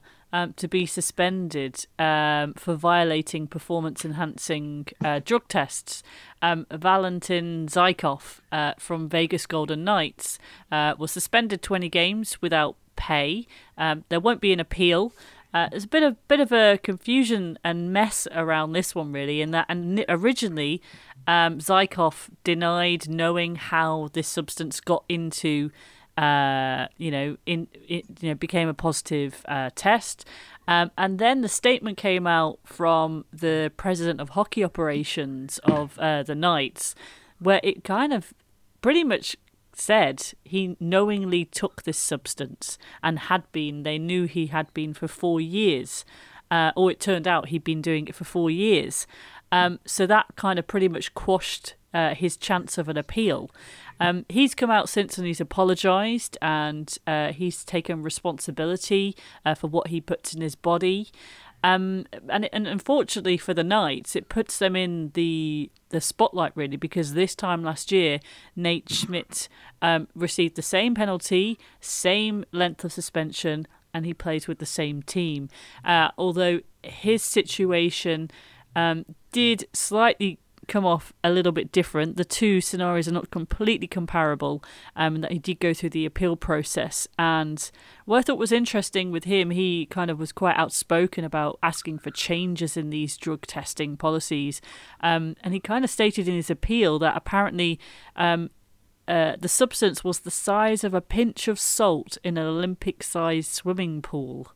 to be suspended for violating performance-enhancing drug tests. Valentin Zykov from Vegas Golden Knights was suspended 20 games without pay. There won't be an appeal. There's a bit of a confusion and mess around this one, really, in that and originally Zykov denied knowing how this substance got into, became a positive test. And then the statement came out from the president of hockey operations of the Knights, where it kind of pretty much said he knowingly took this substance and they knew he had been for 4 years, or it turned out he'd been doing it for 4 years. So that kind of pretty much quashed his chance of an appeal. He's come out since and he's apologised and he's taken responsibility for what he puts in his body. And unfortunately for the Knights, it puts them in the spotlight, really, because this time last year, Nate Schmidt received the same penalty, same length of suspension, and he plays with the same team. Although his situation did slightly come off a little bit different. The two scenarios are not completely comparable, that he did go through the appeal process. And what I thought was interesting with him, he kind of was quite outspoken about asking for changes in these drug testing policies, and he kind of stated in his appeal that apparently the substance was the size of a pinch of salt in an Olympic-sized swimming pool,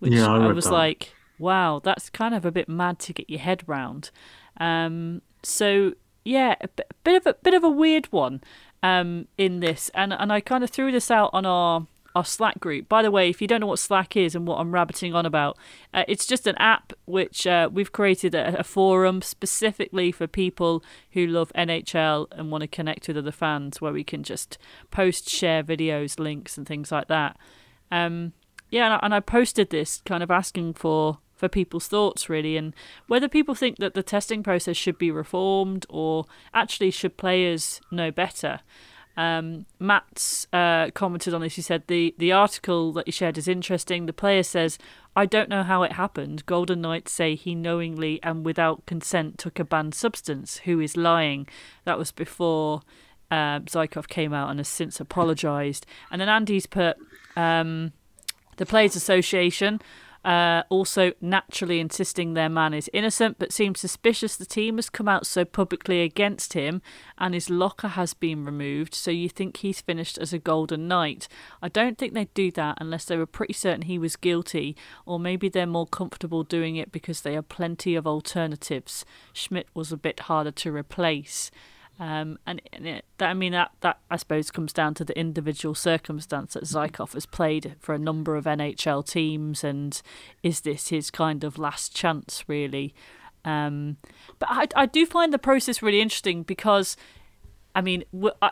which I was like, wow, that's kind of a bit mad to get your head round. So yeah, a bit of a weird one in this, and I kind of threw this out on our Slack group. By the way, if you don't know what Slack is and what I'm rabbiting on about, it's just an app which we've created a forum specifically for people who love NHL and want to connect with other fans, where we can just post, share videos, links, and things like that. And I posted this kind of asking for people's thoughts, really, and whether people think that the testing process should be reformed or actually should players know better. Matt's commented on this. He said, the article that you shared is interesting. The player says, I don't know how it happened. Golden Knights say he knowingly and without consent took a banned substance. Who is lying? That was before Zykov came out and has since apologised. And then Andy's put, the Players Association... also naturally insisting their man is innocent, but seems suspicious the team has come out so publicly against him and his locker has been removed, so you think he's finished as a Golden Knight. I don't think they'd do that unless they were pretty certain he was guilty, or maybe they're more comfortable doing it because they have plenty of alternatives. Schmidt was a bit harder to replace. That I suppose comes down to the individual circumstance that Zykov has played for a number of NHL teams, and is this his kind of last chance, really? But I do find the process really interesting because, I mean,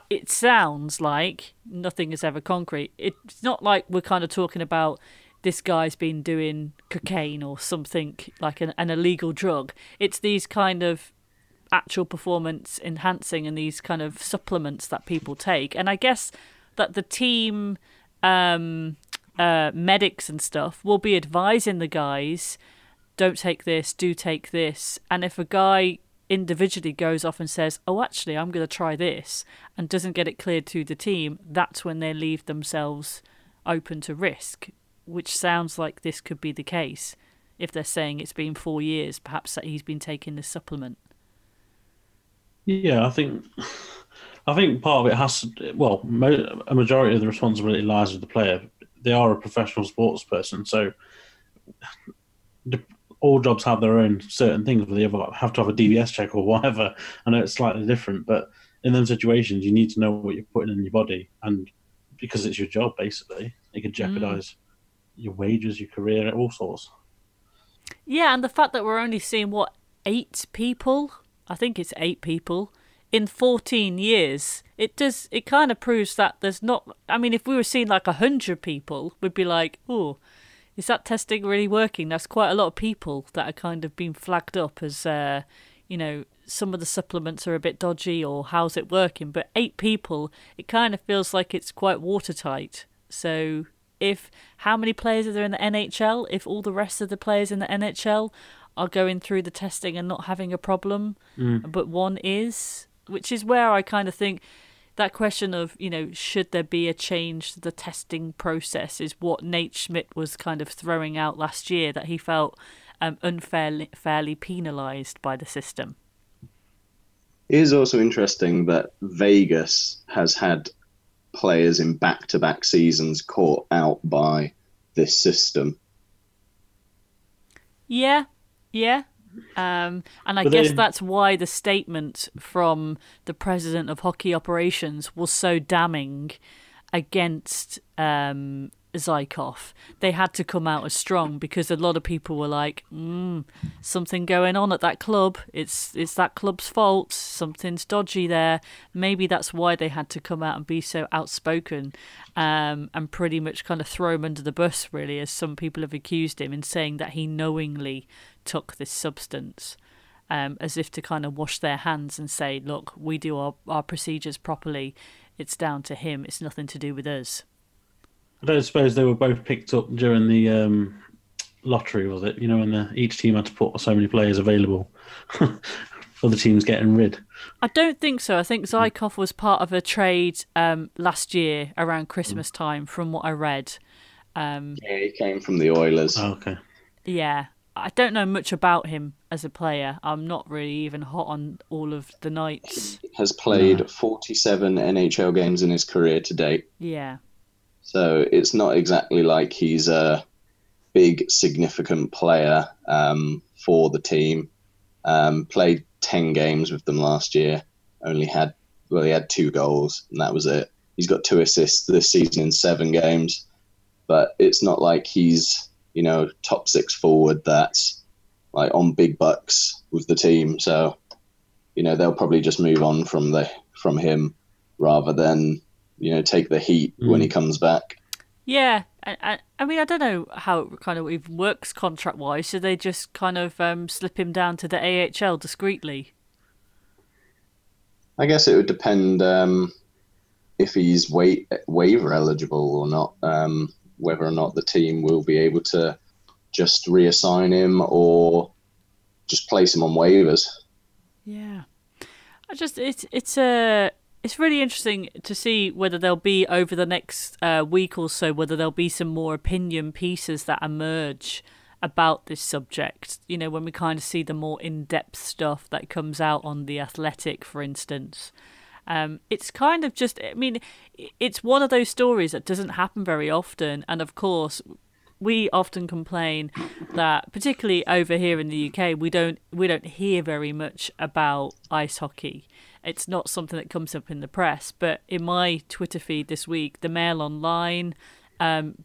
it sounds like nothing is ever concrete. It's not like we're kind of talking about this guy's been doing cocaine or something, like an illegal drug. It's these kind of actual performance enhancing and these kind of supplements that people take. And I guess that the team medics and stuff will be advising the guys, don't take this, do take this. And if a guy individually goes off and says, oh, actually, I'm going to try this, and doesn't get it cleared through the team, that's when they leave themselves open to risk, which sounds like this could be the case. If they're saying it's been 4 years, perhaps that he's been taking this supplement. Yeah, I think part of it has to, well, a majority of the responsibility lies with the player. They are a professional sports person, so all jobs have their own certain things, where they have to have a DBS check or whatever. I know it's slightly different, but in those situations, you need to know what you're putting in your body, and because it's your job, basically, it could jeopardise your wages, your career, all sorts. Yeah, and the fact that we're only seeing, what, 8 people in 14 years, it kind of proves that there's not, I mean, if we were seeing like 100 people, we'd be like, oh, is that testing really working? That's quite a lot of people that are kind of being flagged up as, some of the supplements are a bit dodgy, or how's it working? But 8 people, it kind of feels like it's quite watertight. So if, how many players are there in the NHL? If all the rest of the players in the NHL are going through the testing and not having a problem, but one is, which is where I kind of think that question of, should there be a change to the testing process, is what Nate Schmidt was kind of throwing out last year, that he felt unfairly penalised by the system. It is also interesting that Vegas has had players in back-to-back seasons caught out by this system. Yeah. And I guess that's why the statement from the president of hockey operations was so damning against Zykov. They had to come out as strong, because a lot of people were like, something going on at that club. It's that club's fault. Something's dodgy there. Maybe that's why they had to come out and be so outspoken and pretty much kind of throw him under the bus, really, as some people have accused him, in saying that he knowingly took this substance, as if to kind of wash their hands and say, look, we do our procedures properly. It's down to him. It's nothing to do with us. I don't suppose they were both picked up during the lottery, was it? When each team had to put so many players available for the teams getting rid. I don't think so. I think Zykov was part of a trade last year around Christmas time, from what I read. Yeah, he came from the Oilers. Oh, okay. Yeah. I don't know much about him as a player. I'm not really even hot on all of the nights. He has played 47 NHL games in his career to date. Yeah. So it's not exactly like he's a big, significant player for the team. Played 10 games with them last year. He had 2 goals, and that was it. He's got 2 assists this season in 7 games. But it's not like he's, top 6 forward that's like on big bucks with the team. So, they'll probably just move on from him rather than take the heat when he comes back. Yeah. I mean, I don't know how it kind of even works contract-wise. So they just kind of slip him down to the AHL discreetly? I guess it would depend if he's waiver eligible or not, whether or not the team will be able to just reassign him or just place him on waivers. Yeah. It's really interesting to see whether there'll be, over the next week or so, whether there'll be some more opinion pieces that emerge about this subject. When we kind of see the more in-depth stuff that comes out on The Athletic, for instance. It's kind of just, I mean, it's one of those stories that doesn't happen very often. And of course, we often complain that, particularly over here in the UK, we don't hear very much about ice hockey. It's not something that comes up in the press. But in my Twitter feed this week, the Mail Online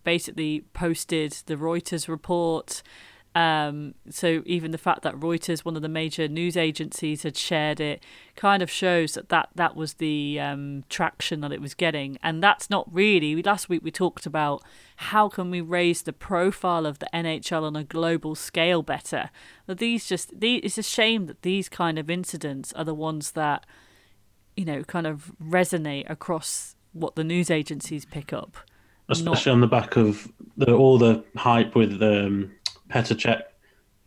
basically posted the Reuters report, So even the fact that Reuters, one of the major news agencies, had shared it kind of shows that was the traction that it was getting. And that's not really... Last week we talked about how can we raise the profile of the NHL on a global scale better. It's a shame that these kind of incidents are the ones that, you know, kind of resonate across what the news agencies pick up. Especially on the back of all the hype with... Petr Cech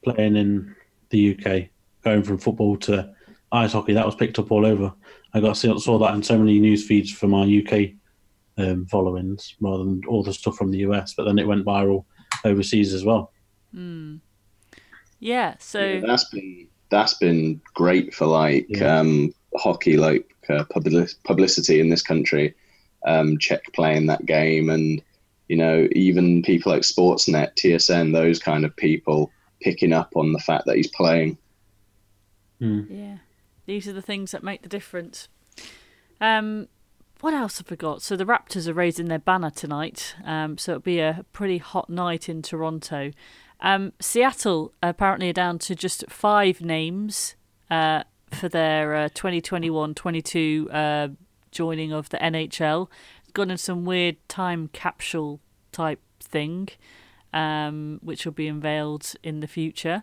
playing in the UK, going from football to ice hockey. That was picked up all over. I saw that in so many news feeds from our UK followings, rather than all the stuff from the US. But then it went viral overseas as well. Mm. Yeah, so that's been great for hockey, publicity in this country. Cech playing that game and. You know, even people like Sportsnet, TSN, those kind of people picking up on the fact that he's playing. Mm. Yeah, these are the things that make the difference. What else have I got? So the Raptors are raising their banner tonight, so it'll be a pretty hot night in Toronto. Seattle apparently are down to just 5 names for their 2021-22 joining of the NHL. Gone in some weird time capsule type thing, which will be unveiled in the future.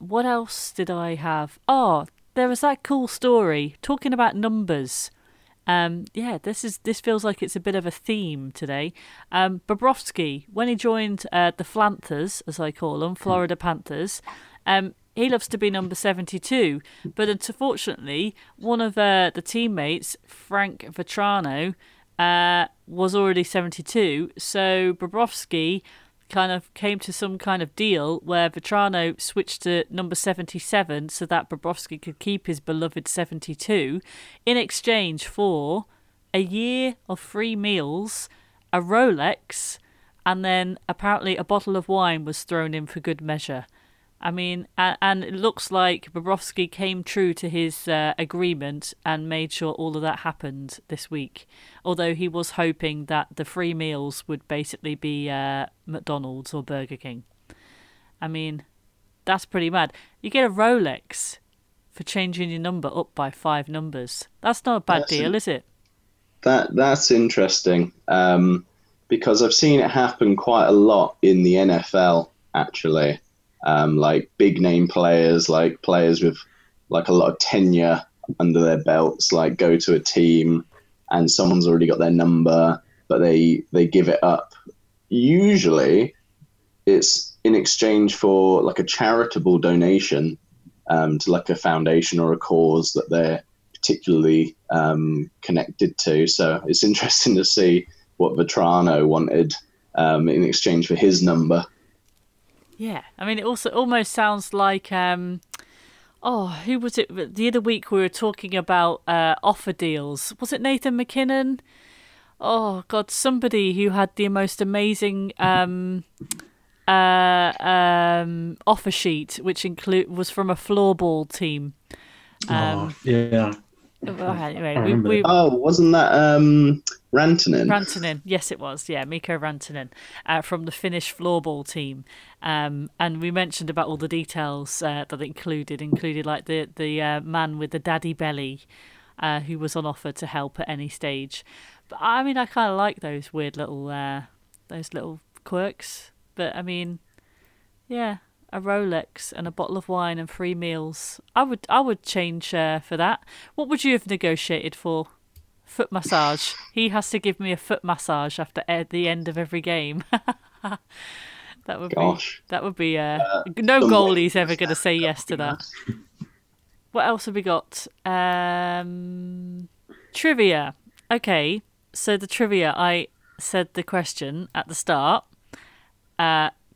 What else did I have? Oh, there was that cool story talking about numbers. This feels like it's a bit of a theme today. Bobrovsky, when he joined the Flanthers, as I call them, Florida Panthers, he loves to be number 72, but unfortunately, one of the teammates, Frank Vatrano, was already 72, so Bobrovsky kind of came to some kind of deal where Vatrano switched to number 77 so that Bobrovsky could keep his beloved 72 in exchange for a year of free meals, a Rolex, and then apparently a bottle of wine was thrown in for good measure. I mean, and it looks like Bobrovsky came true to his agreement and made sure all of that happened this week. Although he was hoping that the free meals would basically be McDonald's or Burger King. I mean, that's pretty mad. You get a Rolex for changing your number up by 5 numbers. That's not a bad deal, is it? That's interesting, because I've seen it happen quite a lot in the NFL, actually. Like big name players, like players with like a lot of tenure under their belts, like go to a team and someone's already got their number, but they give it up. Usually it's in exchange for like a charitable donation to like a foundation or a cause that they're particularly connected to. So it's interesting to see what Vatrano wanted in exchange for his number. Yeah, I mean, it also almost sounds like, who was it? The other week we were talking about offer deals. Was it Nathan McKinnon? Oh, God, somebody who had the most amazing offer sheet, which was from a floorball team. Yeah. Anyway, wasn't that Rantanen? Rantanen, yes, it was. Yeah, Mikko Rantanen from the Finnish floorball team, and we mentioned about all the details that included like the man with the daddy belly, who was on offer to help at any stage. But I mean, I kind of like those weird little quirks. But I mean, yeah, a Rolex and a bottle of wine and free meals. I would change for that. What would you have negotiated for? Foot massage. He has to give me a foot massage at the end of every game. That would be. No goalie's ever going to say yes to that. What else have we got? Trivia. Okay, so the trivia. I said the question at the start.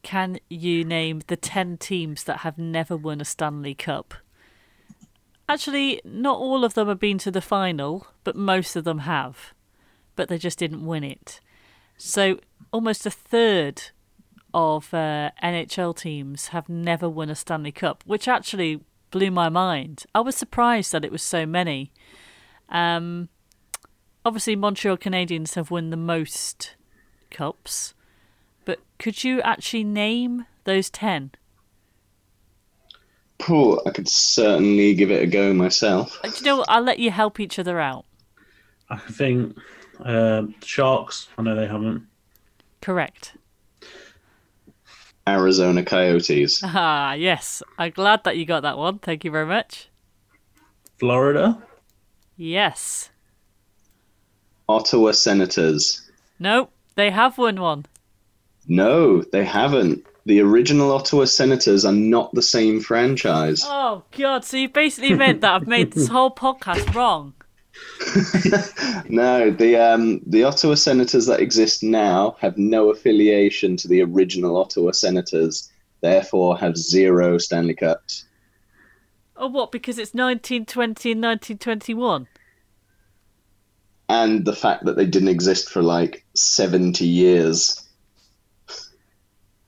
Can you name the 10 teams that have never won a Stanley Cup? Actually, not all of them have been to the final, but most of them have. But they just didn't win it. So almost a third of NHL teams have never won a Stanley Cup, which actually blew my mind. I was surprised that it was so many. Obviously, Montreal Canadiens have won the most cups. But could you actually name those 10? Poor, I could certainly give it a go myself. Do you know what? I'll let you help each other out. I think Sharks, I know they haven't. Correct. Arizona Coyotes. Ah, yes. I'm glad that you got that one. Thank you very much. Florida? Yes. Ottawa Senators. No, they have won one. No, they haven't. The original Ottawa Senators are not the same franchise. Oh, God. So you basically meant that I've made this whole podcast wrong. No, the Ottawa Senators that exist now have no affiliation to the original Ottawa Senators, therefore have zero Stanley Cups. Oh, what? Because it's 1920 and 1921? And the fact that they didn't exist for like 70 years.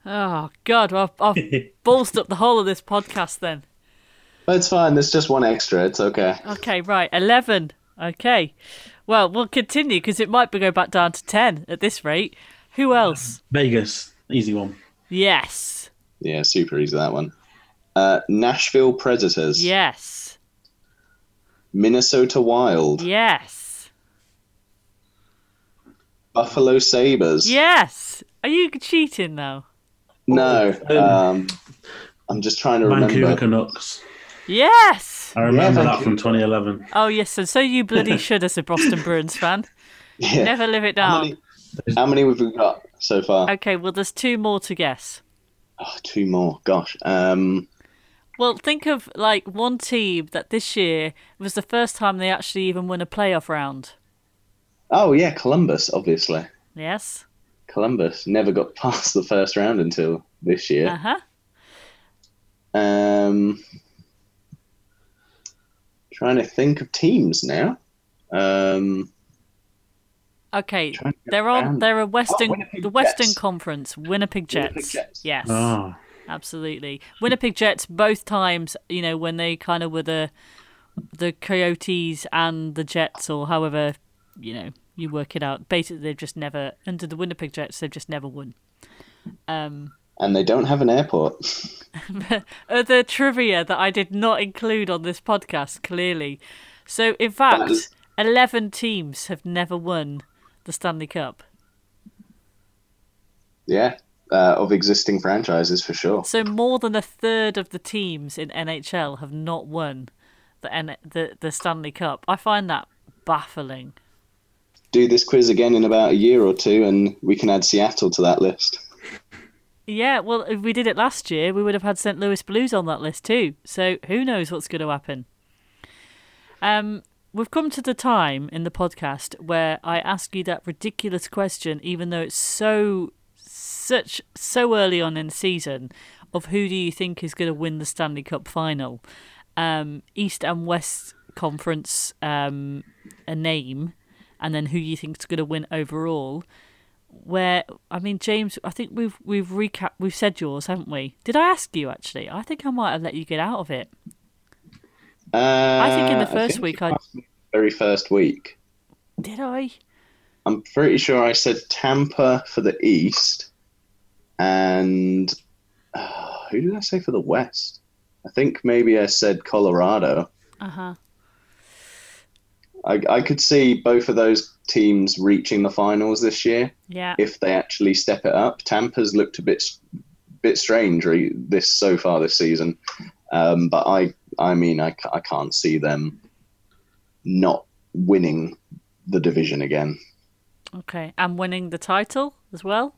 Oh, God, well, I've ballsed up the whole of this podcast then. But it's fine, there's just one extra, it's okay. Okay, right, 11. Okay, well, we'll continue because it might go back down to 10 at this rate. Who else? Vegas, easy one. Yes. Yeah, super easy, that one. Nashville Predators. Yes. Minnesota Wild. Yes. Buffalo Sabres. Yes. Are you cheating now? No. I'm just trying to remember. Vancouver Canucks. Yes. I remember that from 2011. Oh, yes. And so you bloody should as a Boston Bruins fan. Yeah. Never live it down. How many have we got so far? Okay, well, there's two more to guess. Oh, two more. Gosh. Well, think of like one team that this year was the first time they actually even won a playoff round. Oh, yeah. Columbus, obviously. Yes. Columbus never got past the first round until this year. Uh-huh. Trying to think of teams now. Okay, they're a Western Conference, Winnipeg Jets. Winnipeg Jets. Yes, oh. Absolutely. Winnipeg Jets both times, you know, when they kind of were the Coyotes and the Jets or however, you know, you work it out. Basically, they've just never, under the Winnipeg Jets, they've just never won. And they don't have an airport. Other trivia that I did not include on this podcast, clearly. So, in fact, 11 teams have never won the Stanley Cup. Yeah, of existing franchises, for sure. So, more than a third of the teams in NHL have not won the Stanley Cup. I find that baffling. Do this quiz again in about a year or two, and we can add Seattle to that list. Yeah, well, if we did it last year, we would have had St. Louis Blues on that list too. So who knows what's going to happen? We've come to the time in the podcast where I ask you that ridiculous question, even though it's so early on in the season, of who do you think is going to win the Stanley Cup final? East and West Conference, a name, and then who you think is going to win overall. Where, I mean, James, I think we've said yours, haven't we? Did I ask you, actually? I think I might have let you get out of it. I think in the first week very first week. Did I? I'm pretty sure I said Tampa for the East and who did I say for the West? I think maybe I said Colorado. Uh-huh. I could see both of those teams reaching the finals this year. Yeah. If they actually step it up. Tampa's looked a bit strange so far this season. But I mean, I can't see them not winning the division again. Okay. And winning the title as well?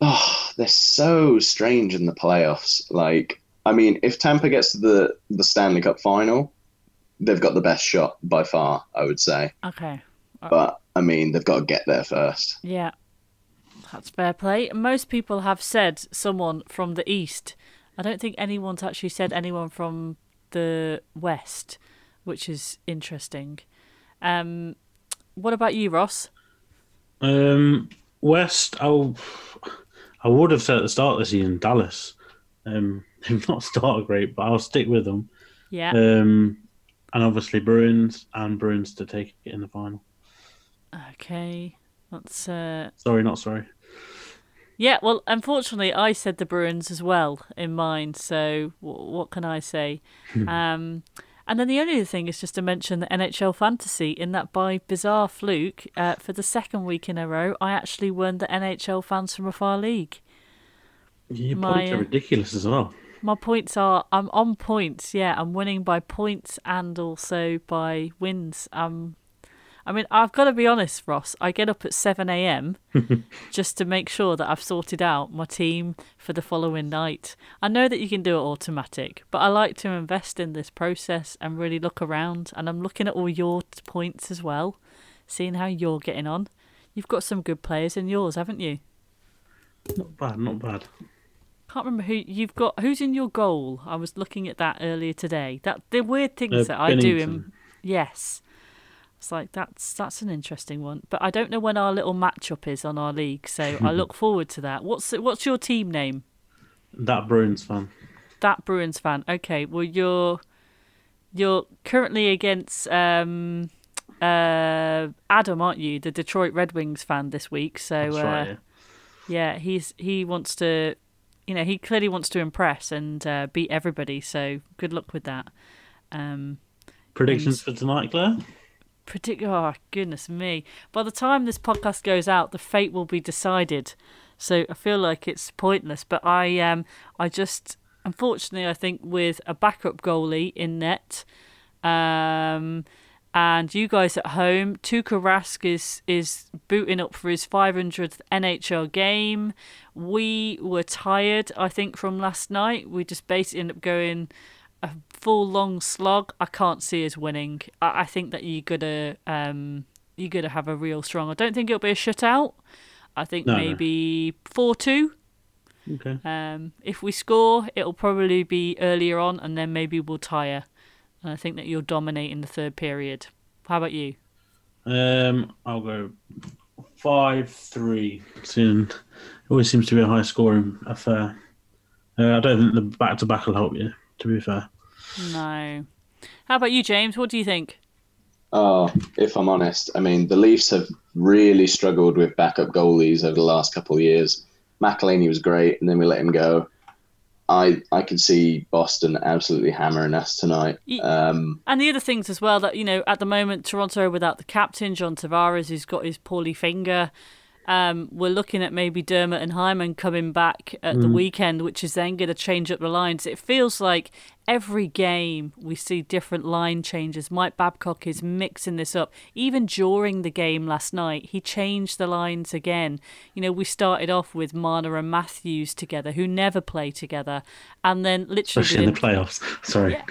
Oh, they're so strange in the playoffs. Like, I mean, if Tampa gets to the Stanley Cup final, they've got the best shot by far, I would say. Okay. But, I mean, they've got to get there first. Yeah. That's fair play. Most people have said someone from the East. I don't think anyone's actually said anyone from the West, which is interesting. What about you, Ross? West, I would have said at the start of the season, Dallas. They've not started great, but I'll stick with them. Yeah. And obviously Bruins to take it in the final. Okay. That's... Sorry, not sorry. Yeah, well, unfortunately, I said the Bruins as well in mine, so what can I say? And then the only other thing is just to mention the NHL Fantasy, in that by bizarre fluke, for the second week in a row, I actually won the NHL Fans from Afar League. Your points are ridiculous as well. My points are, I'm on points, yeah. I'm winning by points and also by wins. I mean, I've got to be honest, Ross. I get up at 7 a.m. just to make sure that I've sorted out my team for the following night. I know that you can do it automatic, but I like to invest in this process and really look around. And I'm looking at all your points as well, seeing how you're getting on. You've got some good players in yours, haven't you? Not bad, not bad. Can't remember who you've got. Who's in your goal? I was looking at that earlier today. That the weird things that I do in, yes. It's like that's an interesting one, but I don't know when our little matchup is on our league, so I look forward to that. What's your team name? That Bruins Fan. That Bruins Fan. Okay, well you're currently against Adam, aren't you? The Detroit Red Wings fan this week. So that's right, yeah, he wants to, you know, he clearly wants to impress and beat everybody. So good luck with that. Predictions for tonight, Claire. Oh, goodness me. By the time this podcast goes out, the fate will be decided. So I feel like it's pointless. But I just, unfortunately, I think with a backup goalie in net, and you guys at home, Tuukka Rask is booting up for his 500th NHL game. We were tired, I think, from last night. We just basically ended up going a full long slog. I can't see us winning. I think that you're gonna have a real strong. I don't think it'll be a shutout. I think maybe 4-2. Okay. If we score, it'll probably be earlier on, and then maybe we'll tire. And I think that you'll dominate in the third period. How about you? I'll go 5-3. Soon. It always seems to be a high scoring affair. I don't think the back to back will help you, to be fair. No. How about you, James? What do you think? Oh, if I'm honest, I mean, the Leafs have really struggled with backup goalies over the last couple of years. McElhinney was great, and then we let him go. I could see Boston absolutely hammering us tonight. And the other things as well, that, you know, at the moment, Toronto without the captain, John Tavares, who's got his poorly finger. We're looking at maybe Dermott and Hyman coming back at the weekend, which is then going to change up the lines. It feels like every game we see different line changes. Mike Babcock is mixing this up. Even during the game last night, he changed the lines again. You know, we started off with Marner and Matthews together, who never play together. And then literally... Especially in the playoffs. Sorry. Yeah.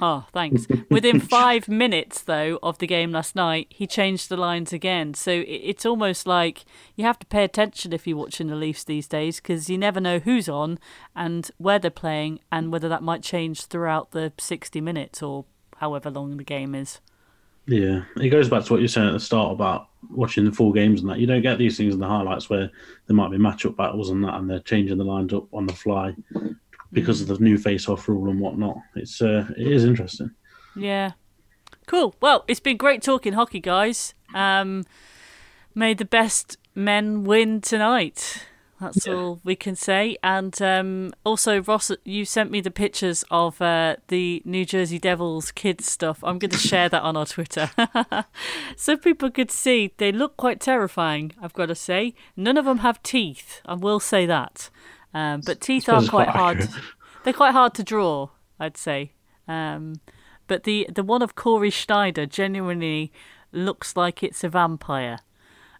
Oh, thanks. Within 5 minutes, though, of the game last night, he changed the lines again. So it's almost like you have to pay attention if you're watching the Leafs these days, because you never know who's on and where they're playing and whether that might change throughout the 60 minutes or however long the game is. Yeah, it goes back to what you were saying at the start about watching the full games and that. You don't get these things in the highlights where there might be matchup battles and that, and they're changing the lines up on the fly because of the new face-off rule and whatnot. It is interesting. Yeah. Cool. Well, it's been great talking hockey, guys. May the best men win tonight. That's all we can say. And also, Ross, you sent me the pictures of the New Jersey Devils kids stuff. I'm going to share that on our Twitter. So people could see. They look quite terrifying, I've got to say. None of them have teeth. I will say that. But teeth are quite hard. They're quite hard to draw, I'd say. But the one of Corey Schneider genuinely looks like it's a vampire.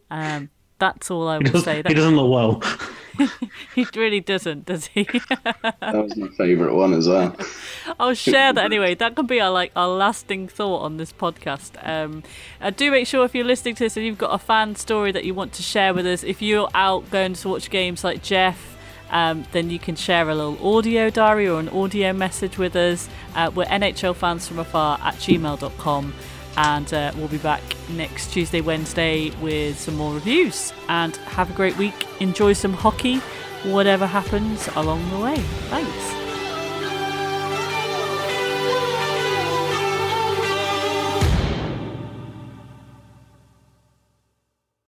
That's all I will say. He doesn't look well. He really doesn't, does he? That was my favourite one as well. I'll share that anyway. That could be our lasting thought on this podcast. Do make sure if you're listening to this and you've got a fan story that you want to share with us, if you're out going to watch games like Jeff, then you can share a little audio diary or an audio message with us. We're NHLFansFromAfar@gmail.com, and we'll be back next Tuesday, Wednesday with some more reviews. And have a great week. Enjoy some hockey, whatever happens along the way. Thanks.